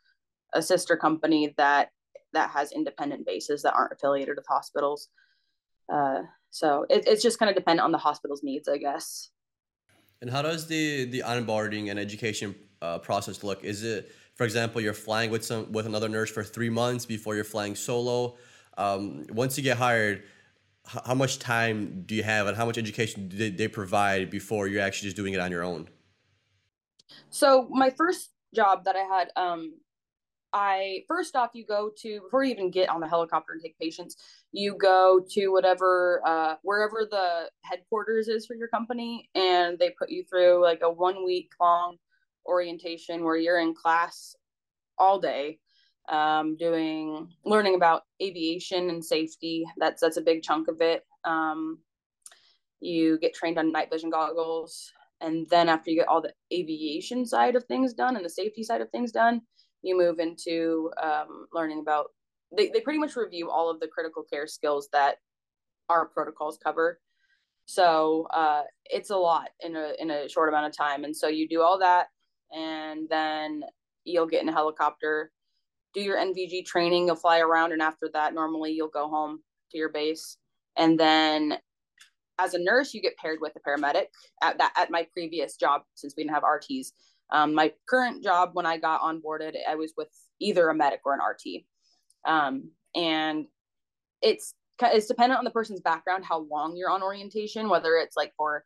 a sister company that, that has independent bases that aren't affiliated with hospitals. Uh, so it, it's just kind of dependent on the hospital's needs, I guess. And how does the, the onboarding and education uh, process look? Is it, for example, you're flying with some, with another nurse for three months before you're flying solo? Um, once you get hired, h- how much time do you have, and how much education do they, they provide before you're actually just doing it on your own? So my first job that I had, um, I first off, you go to, before you even get on the helicopter and take patients, you go to whatever, uh, wherever the headquarters is for your company. And they put you through like a one week long orientation where you're in class all day, um, doing, learning about aviation and safety. That's, that's a big chunk of it. Um, you get trained on night vision goggles. And then after you get all the aviation side of things done and the safety side of things done, you move into um, learning about, they, they pretty much review all of the critical care skills that our protocols cover. So uh, it's a lot in a, in a short amount of time. And so you do all that, and then you'll get in a helicopter, do your N V G training, you'll fly around. And after that, normally you'll go home to your base. And then as a nurse, you get paired with a paramedic at that, at my previous job, since we didn't have R Ts. Um, my current job, when I got onboarded, I was with either a medic or an R T. Um, and it's, it's dependent on the person's background, how long you're on orientation, whether it's like for,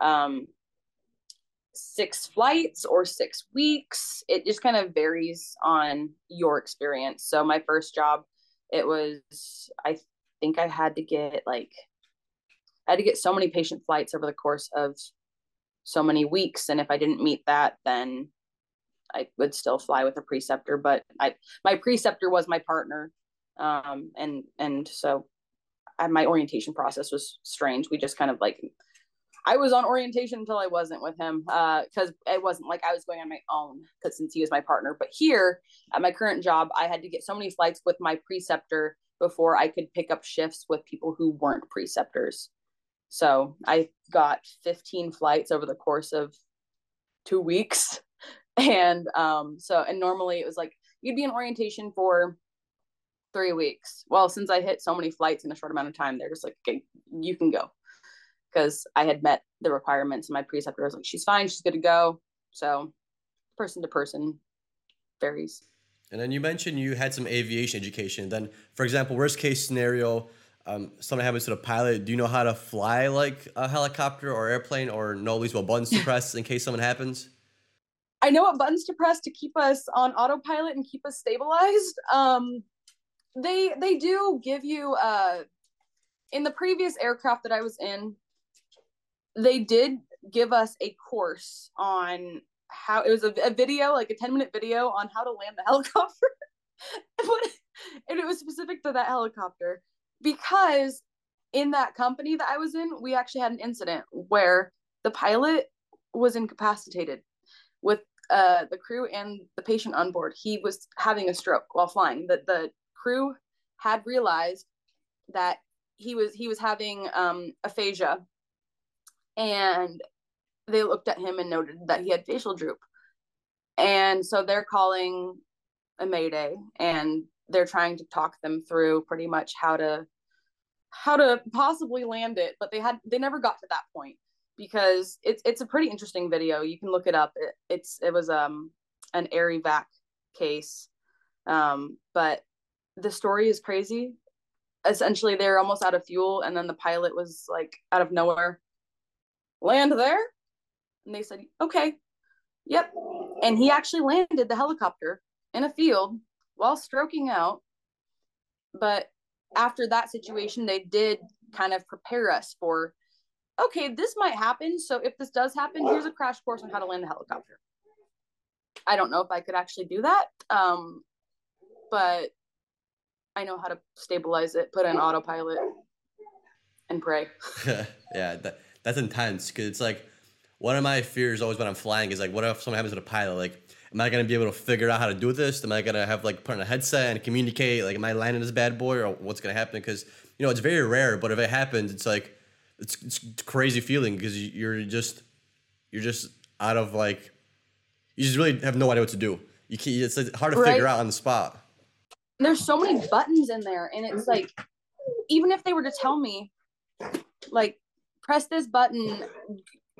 um, six flights or six weeks. It just kind of varies on your experience. So my first job, it was, I think I had to get like, I had to get so many patient flights over the course of so many weeks. And if I didn't meet that, then I would still fly with a preceptor, but I, my preceptor was my partner. Um, and, and so I, my orientation process was strange. We just kind of like, I was on orientation until I wasn't with him, uh, because it wasn't like I was going on my own, because since he was my partner. But here at my current job, I had to get so many flights with my preceptor before I could pick up shifts with people who weren't preceptors. So I got fifteen flights over the course of two weeks. And um, so, and normally it was like, you'd be in orientation for three weeks. Well, since I hit so many flights in a short amount of time, they're just like, okay, you can go. Because I had met the requirements, and my preceptor was like, she's fine, she's good to go. So person to person varies. And then you mentioned you had some aviation education. Then, for example, worst case scenario, um, something happens to the pilot. Do you know how to fly like a helicopter or airplane, or know at least what buttons to press in case something happens? I know what buttons to press to keep us on autopilot and keep us stabilized. Um, they, they do give you, uh, in the previous aircraft that I was in, they did give us a course on how, it was a, a video, like a ten minute video on how to land the helicopter. And it was specific to that helicopter, because in that company that I was in, we actually had an incident where the pilot was incapacitated with uh, the crew and the patient on board. He was having a stroke while flying. The, the crew had realized that he was, he was having um, aphasia. And they looked at him and noted that he had facial droop. And so they're calling a mayday, and they're trying to talk them through pretty much how to, how to possibly land it. But they had, they never got to that point, because it's, it's a pretty interesting video. You can look it up. It, it's, it was um, an air evac case. Um, but the story is crazy. Essentially, they're almost out of fuel. And then the pilot was like, out of nowhere, land there. And they said, okay, yep. And he actually landed the helicopter in a field while stroking out. But after that situation, they did kind of prepare us for, okay, this might happen. So if this does happen, here's a crash course on how to land a helicopter. I don't know if I could actually do that. Um, but I know how to stabilize it, put in autopilot, and pray. Yeah. That- That's intense, because it's like one of my fears always when I'm flying is like, what if something happens to the pilot? Like, am I going to be able to figure out how to do this? Am I going to have like put on a headset and communicate? Like, am I landing this bad boy, or what's going to happen? Because, you know, it's very rare, but if it happens, it's like, it's, it's a crazy feeling, because you're just, you're just out of like, you just really have no idea what to do. You can't, it's like hard to right. figure out on the spot. There's so many buttons in there. And it's like, even if they were to tell me like, press this button,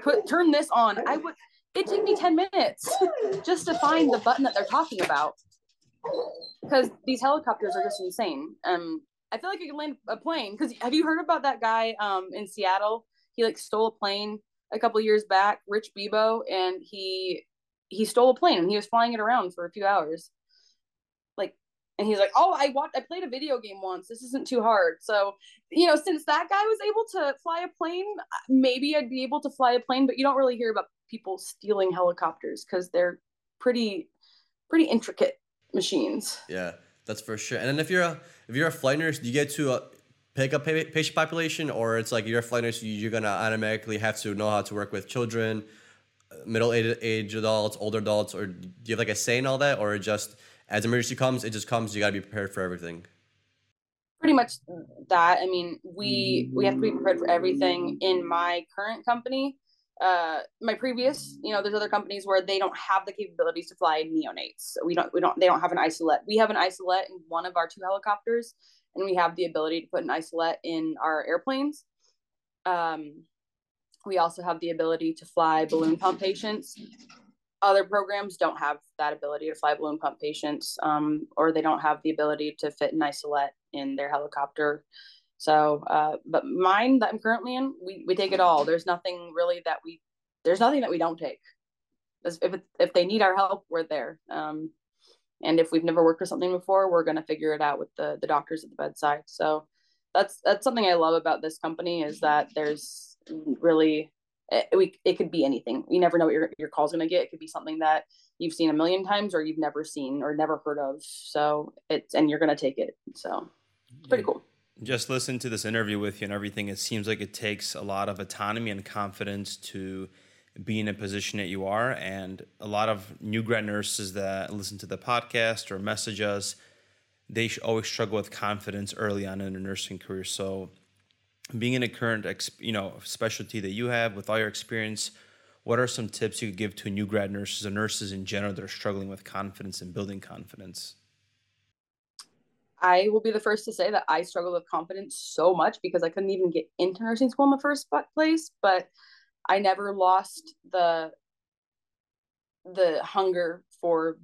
put, turn this on, I would, it'd take me ten minutes just to find the button that they're talking about, because these helicopters are just insane. Um, I feel like I could land a plane, because have you heard about that guy um, in Seattle? He like stole a plane a couple years back, Rich Bebo, and he, he stole a plane and he was flying it around for a few hours. Like, and he's like, oh, I watched, I played a video game once. This isn't too hard. So, you know, since that guy was able to fly a plane, maybe I'd be able to fly a plane. But you don't really hear about people stealing helicopters, because they're pretty, pretty intricate machines. Yeah, that's for sure. And then if you're a, if you're a flight nurse, do you get to uh, pick up pa- patient population, or it's like you're a flight nurse, you're going to automatically have to know how to work with children, middle age adults, older adults, or do you have like a say in all that, or just... as emergency comes, it just comes. You got to be prepared for everything. Pretty much that. I mean, we we have to be prepared for everything in my current company. Uh, my previous, you know, there's other companies where they don't have the capabilities to fly neonates. We don't, we don't, they don't have an isolette. We have an isolette in one of our two helicopters, and we have the ability to put an isolette in our airplanes. Um, we also have the ability to fly balloon pump patients. Other programs don't have that ability to fly balloon pump patients, um, or they don't have the ability to fit an isolette in their helicopter. So, uh, but mine that I'm currently in, we, we take it all. There's nothing really that we, there's nothing that we don't take. If, it, if they need our help, we're there. Um, and if we've never worked with something before, we're going to figure it out with the, the doctors at the bedside. So that's, that's something I love about this company, is that there's really, it, we, it could be anything. You never know what your, your call's going to get. It could be something that you've seen a million times, or you've never seen or never heard of. So it's, and you're going to take it. So pretty cool. Just listen to this interview with you and everything. It seems like it takes a lot of autonomy and confidence to be in a position that you are. And a lot of new grad nurses that listen to the podcast or message us, they always struggle with confidence early on in their nursing career. So being in a current, you know, specialty that you have with all your experience, what are some tips you could give to new grad nurses or nurses in general that are struggling with confidence and building confidence? I will be the first to say that I struggled with confidence so much because I couldn't even get into nursing school in the first place, but I never lost the, the hunger for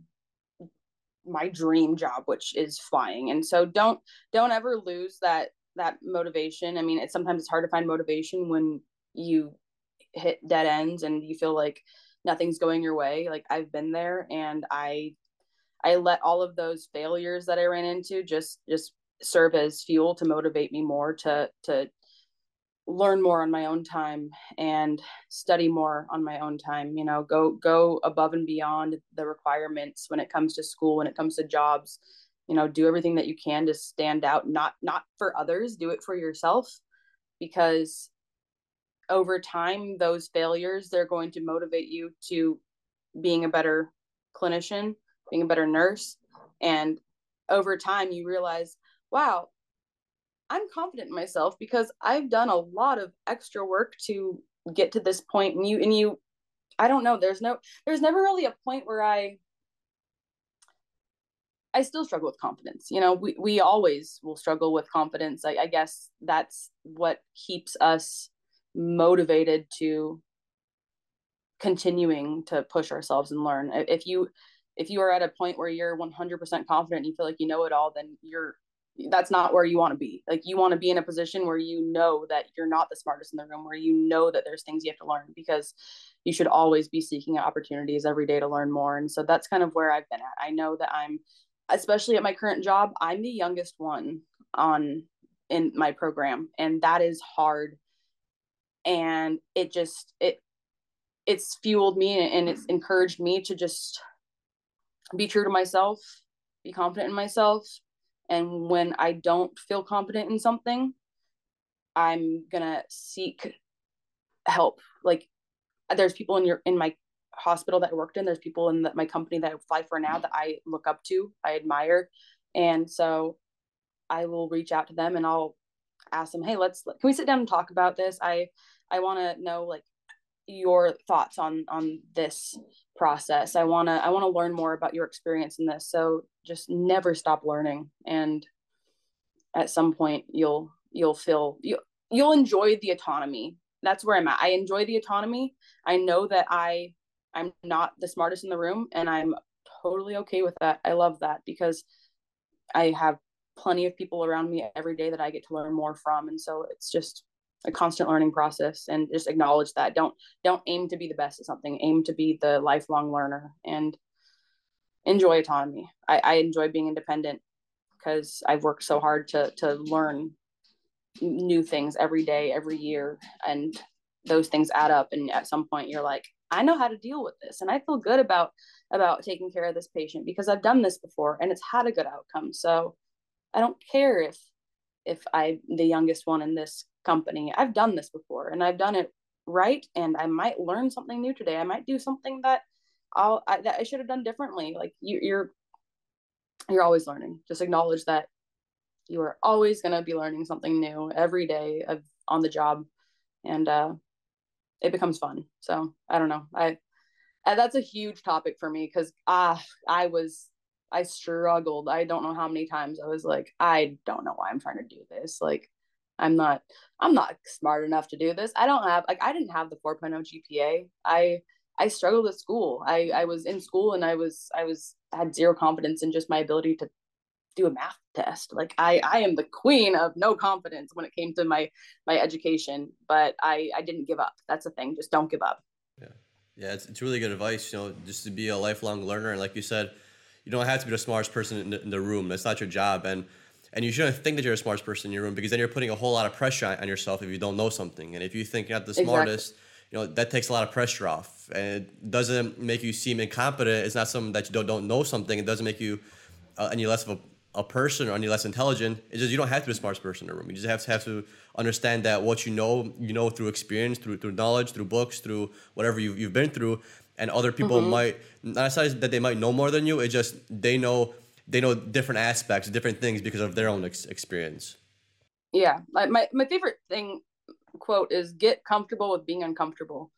my dream job, which is flying. And so don't, don't ever lose that, that motivation. I mean, it's sometimes it's hard to find motivation when you hit dead ends and you feel like nothing's going your way. Like, I've been there, and I, I let all of those failures that I ran into just, just serve as fuel to motivate me more to, to learn more on my own time and study more on my own time, you know, go, go above and beyond the requirements when it comes to school, when it comes to jobs, you know, do everything that you can to stand out, not, not for others, do it for yourself, because over time, those failures, they're going to motivate you to being a better clinician, being a better nurse. And over time, you realize, wow, I'm confident in myself because I've done a lot of extra work to get to this point. And you, and you, I don't know, there's no, there's never really a point where I, I still struggle with confidence. You know, we, we always will struggle with confidence. I, I guess that's what keeps us motivated to continuing to push ourselves and learn. If you, if you are at a point where you're one hundred percent confident and you feel like you know it all, then you're, that's not where you want to be. Like, you want to be in a position where you know that you're not the smartest in the room, where you know that there's things you have to learn, because you should always be seeking opportunities every day to learn more. And so that's kind of where I've been at. I know that I'm, especially at my current job, I'm the youngest one on in my program, and that is hard. And it just, it, it's fueled me, and it's encouraged me to just be true to myself, be confident in myself. And when I don't feel confident in something, I'm going to seek help. Like, there's people in your, in my hospital that I worked in, there's people in the, my company that I fly for now that I look up to, I admire. And so I will reach out to them and I'll ask them, hey, let's, can we sit down and talk about this? I, I want to know, like, your thoughts on, on this process. I want to, I want to learn more about your experience in this. So just never stop learning. And at some point you'll, you'll feel, you, you'll enjoy the autonomy. That's where I'm at. I enjoy the autonomy. I know that I, I'm not the smartest in the room, and I'm totally okay with that. I love that because I have plenty of people around me every day that I get to learn more from. And so it's just a constant learning process, and just acknowledge that. Don't, don't aim to be the best at something, aim to be the lifelong learner, and enjoy autonomy. I, I enjoy being independent because I've worked so hard to, to learn new things every day, every year. And those things add up. And at some point you're like, I know how to deal with this. And I feel good about, about taking care of this patient because I've done this before and it's had a good outcome. So I don't care if, if I'm the youngest one in this company, I've done this before and I've done it right. And I might learn something new today. I might do something that I'll, I, that I should have done differently. Like, you, you're, you're always learning. Just acknowledge that you are always going to be learning something new every day of, on the job. And, uh, it becomes fun. So I don't know. I, I that's a huge topic for me. Cause ah, uh, I was, I struggled. I don't know how many times I was like, I don't know why I'm trying to do this. Like, I'm not, I'm not smart enough to do this. I don't have, like, I didn't have the four point oh G P A. I, I struggled at school. I, I was in school and I was, I was, had zero confidence in just my ability to do a math test. Like I, I am the queen of no confidence when it came to my, my education, but I, I didn't give up. That's the thing. Just don't give up. Yeah. Yeah. It's, it's really good advice, you know, just to be a lifelong learner. And like you said, you don't have to be the smartest person in the, in the room. That's not your job. And, and you shouldn't think that you're the smartest person in your room, because then you're putting a whole lot of pressure on, on yourself if you don't know something. And if you think you're not the smartest, exactly. You know, that takes a lot of pressure off, and it doesn't make you seem incompetent. It's not something that you don't, don't know something. It doesn't make you uh, any less of a, a person or any less intelligent. It's just, you don't have to be the smartest person in the room. You just have to, have to understand that what you know, you know through experience, through through knowledge, through books, through whatever you've, you've been through. And other people mm-hmm. might, not necessarily that they might know more than you, it's just they know they know different aspects, different things because of their own ex- experience. Yeah. Like my, my favorite thing, quote, is get comfortable with being uncomfortable,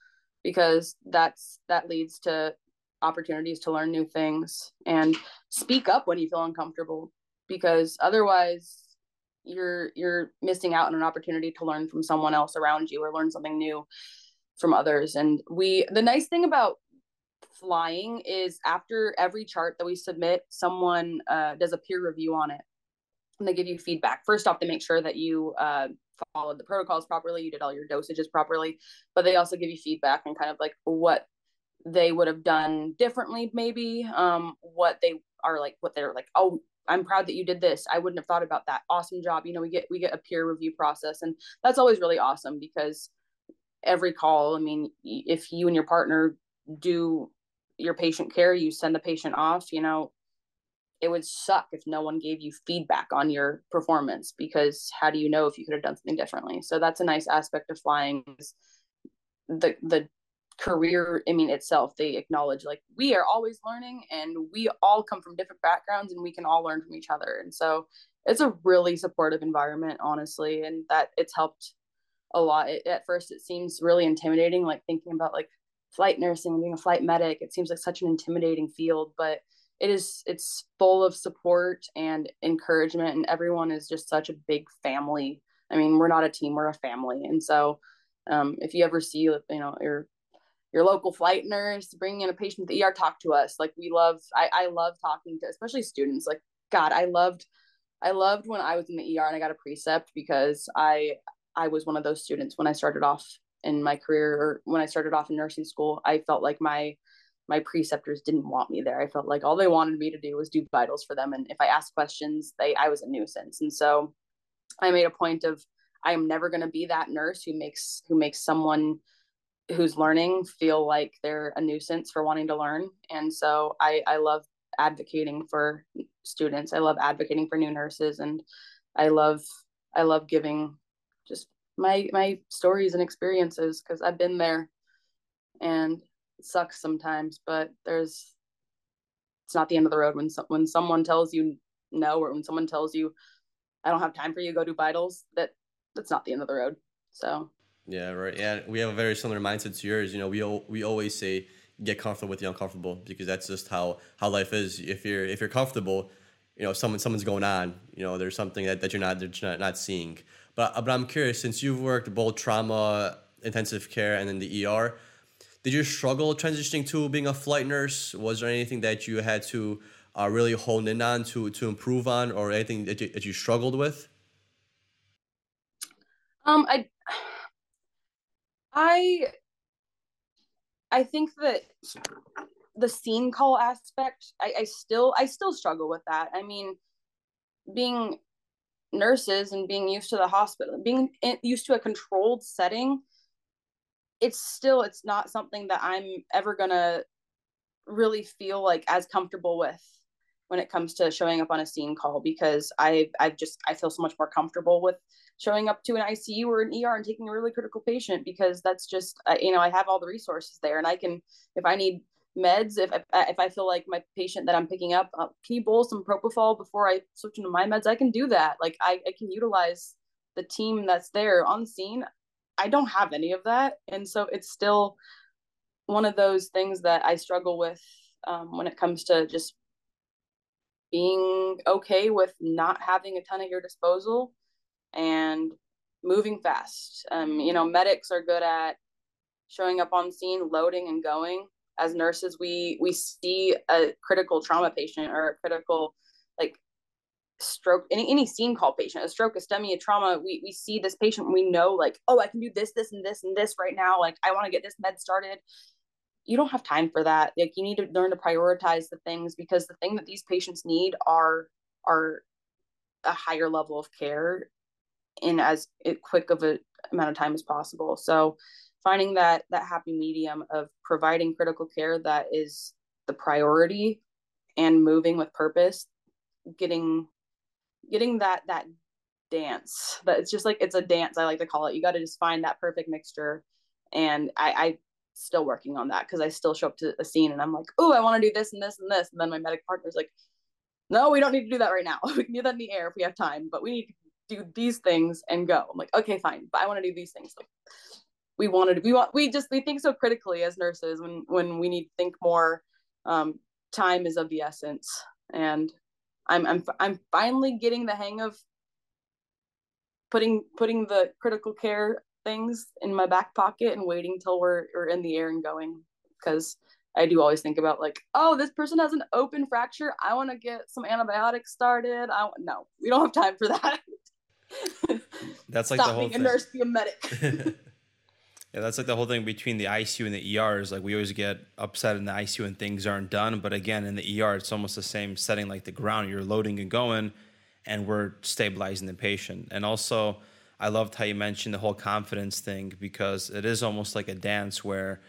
because that's, that leads to opportunities to learn new things, and speak up when you feel uncomfortable, because otherwise you're, you're missing out on an opportunity to learn from someone else around you or learn something new from others. And we, the nice thing about flying is after every chart that we submit, someone uh, does a peer review on it, and they give you feedback. First off, they make sure that you uh, followed the protocols properly, you did all your dosages properly, but they also give you feedback and kind of like what they would have done differently, maybe um, what they are like, what they're like, oh, I'm proud that you did this. I wouldn't have thought about that. Awesome job. You know, we get, we get a peer review process, and that's always really awesome, because every call, I mean, if you and your partner do your patient care, you send the patient off, you know, it would suck if no one gave you feedback on your performance, because how do you know if you could have done something differently? So that's a nice aspect of flying, is the, the career, I mean, itself, they acknowledge like we are always learning, and we all come from different backgrounds, and we can all learn from each other. And so it's a really supportive environment, honestly, and that it's helped a lot. It, at first, it seems really intimidating, like thinking about like flight nursing and being a flight medic. It seems like such an intimidating field, but it is, it's full of support and encouragement, and everyone is just such a big family. I mean, we're not a team, we're a family. And so um, if you ever see, you know, your, your local flight nurse bringing in a patient to the E R, talk to us. Like we love, I, I love talking to, especially students. Like, God, I loved, I loved when I was in the E R and I got a precept, because I, I was one of those students when I started off in my career, or when I started off in nursing school. I felt like my, my preceptors didn't want me there. I felt like all they wanted me to do was do vitals for them. And if I asked questions, they, I was a nuisance. And so I made a point of, I am never going to be that nurse who makes, who makes someone who's learning feel like they're a nuisance for wanting to learn. And so I, I love advocating for students. I love advocating for new nurses. And I love, I love giving just my, my stories and experiences, because I've been there, and it sucks sometimes, but there's, it's not the end of the road when so, when someone tells you no, or when someone tells you, I don't have time for you, go do vitals, that that's not the end of the road. So. Yeah. Right. Yeah. We have a very similar mindset to yours. You know, we, we always say, get comfortable with the uncomfortable, because that's just how, how life is. If you're, if you're comfortable, you know, someone, someone's going on, you know, there's something that, that you're not, that you're not, not seeing. But, but I'm curious, since you've worked both trauma, intensive care, and then the E R, did you struggle transitioning to being a flight nurse? Was there anything that you had to uh, really hone in on to, to improve on, or anything that you, that you struggled with? Um, I, I, I think that the scene call aspect, I, I still, I still struggle with that. I mean, being nurses and being used to the hospital, being used to a controlled setting, it's still, it's not something that I'm ever gonna really feel like as comfortable with when it comes to showing up on a scene call, because I, I've just, I feel so much more comfortable with showing up to an I C U or an E R and taking a really critical patient, because that's just, you know, I have all the resources there, and I can, if I need meds, if I, if I feel like my patient that I'm picking up, uh, can you bowl some propofol before I switch into my meds? I can do that. Like I, I can utilize the team that's there on scene. I don't have any of that. And so it's still one of those things that I struggle with um, when it comes to just being okay with not having a ton at your disposal and moving fast. Um, you know, medics are good at showing up on scene, loading and going. As nurses, we we see a critical trauma patient or a critical like stroke, any any scene call patient, a stroke, a STEMI, a trauma. We we see this patient. We know like, oh, I can do this, this, and this, and this right now. Like, I want to get this med started. You don't have time for that. Like, you need to learn to prioritize the things, because the thing that these patients need are are a higher level of care in as quick of a amount of time as possible. So finding that that happy medium of providing critical care that is the priority and moving with purpose, getting getting that that dance. But it's just like, it's a dance, I like to call it. You got to just find that perfect mixture. And I, I still working on that, because I still show up to a scene and I'm like, oh, I want to do this and this and this. And then my medic partner's like, no, we don't need to do that right now. We can do that in the air if we have time, but we need to do these things and go. I'm like, okay, fine, but I want to do these things. Like, we wanted, we want, we just, we think so critically as nurses when, when we need to think more. Um, time is of the essence. And I'm, I'm, I'm finally getting the hang of putting, putting the critical care things in my back pocket and waiting till we're, we're in the air and going. Because I do always think about like, oh, this person has an open fracture, I want to get some antibiotics started. I no, we don't have time for that. That's like Stop the whole being thing. A nurse, be a medic. Yeah, that's like the whole thing between the I C U and the E R, is like we always get upset in the I C U and things aren't done. But again, in the E R, it's almost the same setting, like the ground. You're loading and going, and we're stabilizing the patient. And also, I loved how you mentioned the whole confidence thing, because it is almost like a dance where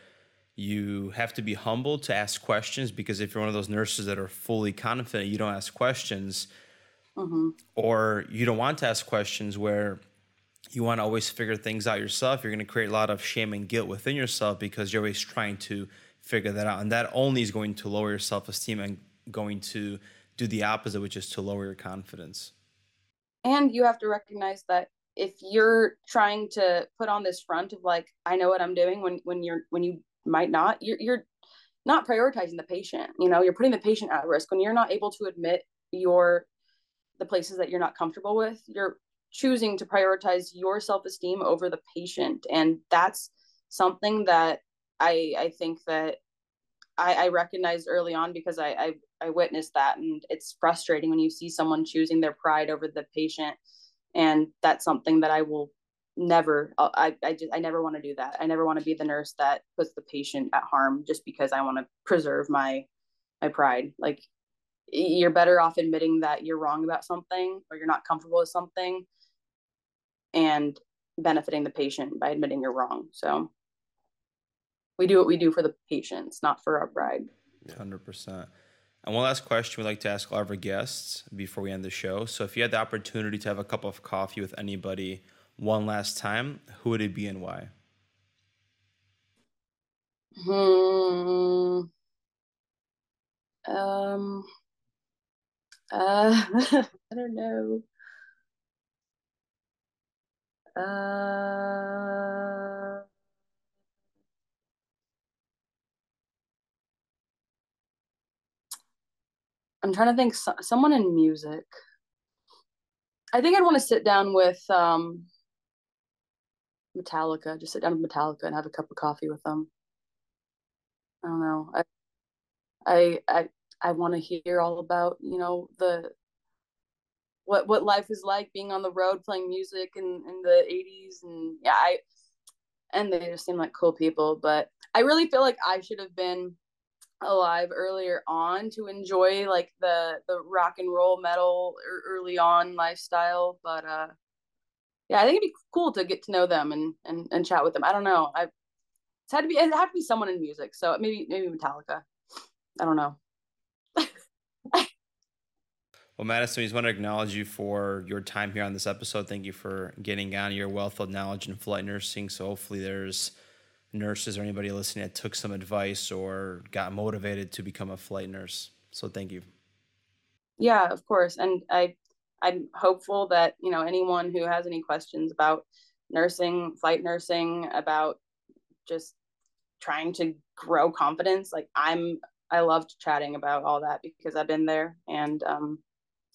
you have to be humble to ask questions, because if you're one of those nurses that are fully confident, you don't ask questions, mm-hmm. or you don't want to ask questions, where you want to always figure things out yourself. You're going to create a lot of shame and guilt within yourself, because you're always trying to figure that out. And that only is going to lower your self-esteem and going to do the opposite, which is to lower your confidence. And you have to recognize that if you're trying to put on this front of like, I know what I'm doing, when, when you're, when you might not, you're, you're not prioritizing the patient. You know, you're putting the patient at risk when you're not able to admit your, the places that you're not comfortable with. You're choosing to prioritize your self-esteem over the patient. And that's something that I, I think that I, I recognized early on, because I, I, I witnessed that. And it's frustrating when you see someone choosing their pride over the patient. And that's something that I will never, I, I just, I never want to do that. I never want to be the nurse that puts the patient at harm just because I want to preserve my, my pride. Like, you're better off admitting that you're wrong about something, or you're not comfortable with something, and benefiting the patient by admitting you're wrong. So we do what we do for the patients, not for our pride. one hundred percent. And one last question we'd like to ask all of our guests before we end the show. So if you had the opportunity to have a cup of coffee with anybody one last time, who would it be and why? Hmm. Um, uh, I don't know. Uh, I'm trying to think, so, someone in music. I think I'd want to sit down with um, Metallica, just sit down with Metallica and have a cup of coffee with them. I don't know. I I I, I want to hear all about, you know, the what what life is like being on the road playing music in, in the eighties. And yeah, I and they just seem like cool people. But I really feel like I should have been alive earlier on to enjoy like the the rock and roll metal early on lifestyle, but uh yeah, I think it'd be cool to get to know them and and, and chat with them. I don't know, I it's had to be it had to be someone in music, so maybe maybe Metallica. I don't know. Well, Madison, I just want to acknowledge you for your time here on this episode. Thank you for getting on, your wealth of knowledge in flight nursing. So hopefully there's nurses or anybody listening that took some advice or got motivated to become a flight nurse. So thank you. Yeah, of course. And I, I'm hopeful that, you know, anyone who has any questions about nursing, flight nursing, about just trying to grow confidence, like I'm, I loved chatting about all that because I've been there, and um,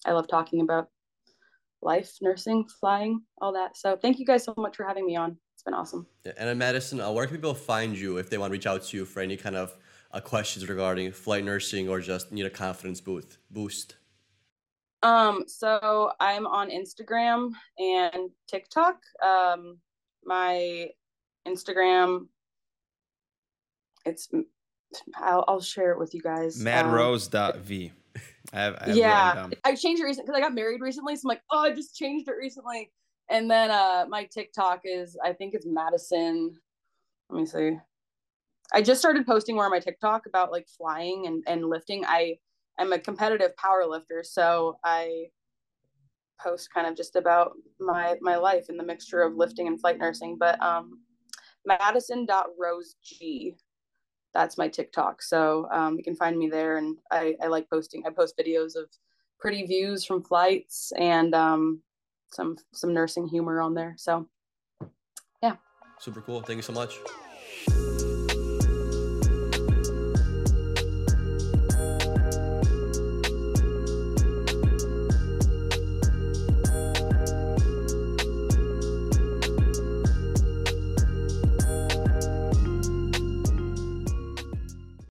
I love talking about life, nursing, flying, all that. So thank you guys so much for having me on. It's been awesome. Yeah, and Madison, uh, where can people find you if they want to reach out to you for any kind of uh, questions regarding flight nursing or just need a confidence boost? boost? Um, so I'm on Instagram and TikTok. Um, my Instagram, it's, I'll, I'll share it with you guys. Mad Rose dot v. Um, I have, I have yeah, I changed it recently because I got married recently. So I'm like, oh, I just changed it recently. And then uh, my TikTok is, I think it's Madison. Let me see. I just started posting more on my TikTok about like flying and, and lifting. I am a competitive power lifter. So I post kind of just about my, my life and the mixture of lifting and flight nursing. But um, Madison dot Rose G. That's my TikTok. So um, you can find me there. And I, I like posting. I post videos of pretty views from flights and um, some some nursing humor on there. So, yeah. Super cool. Thank you so much.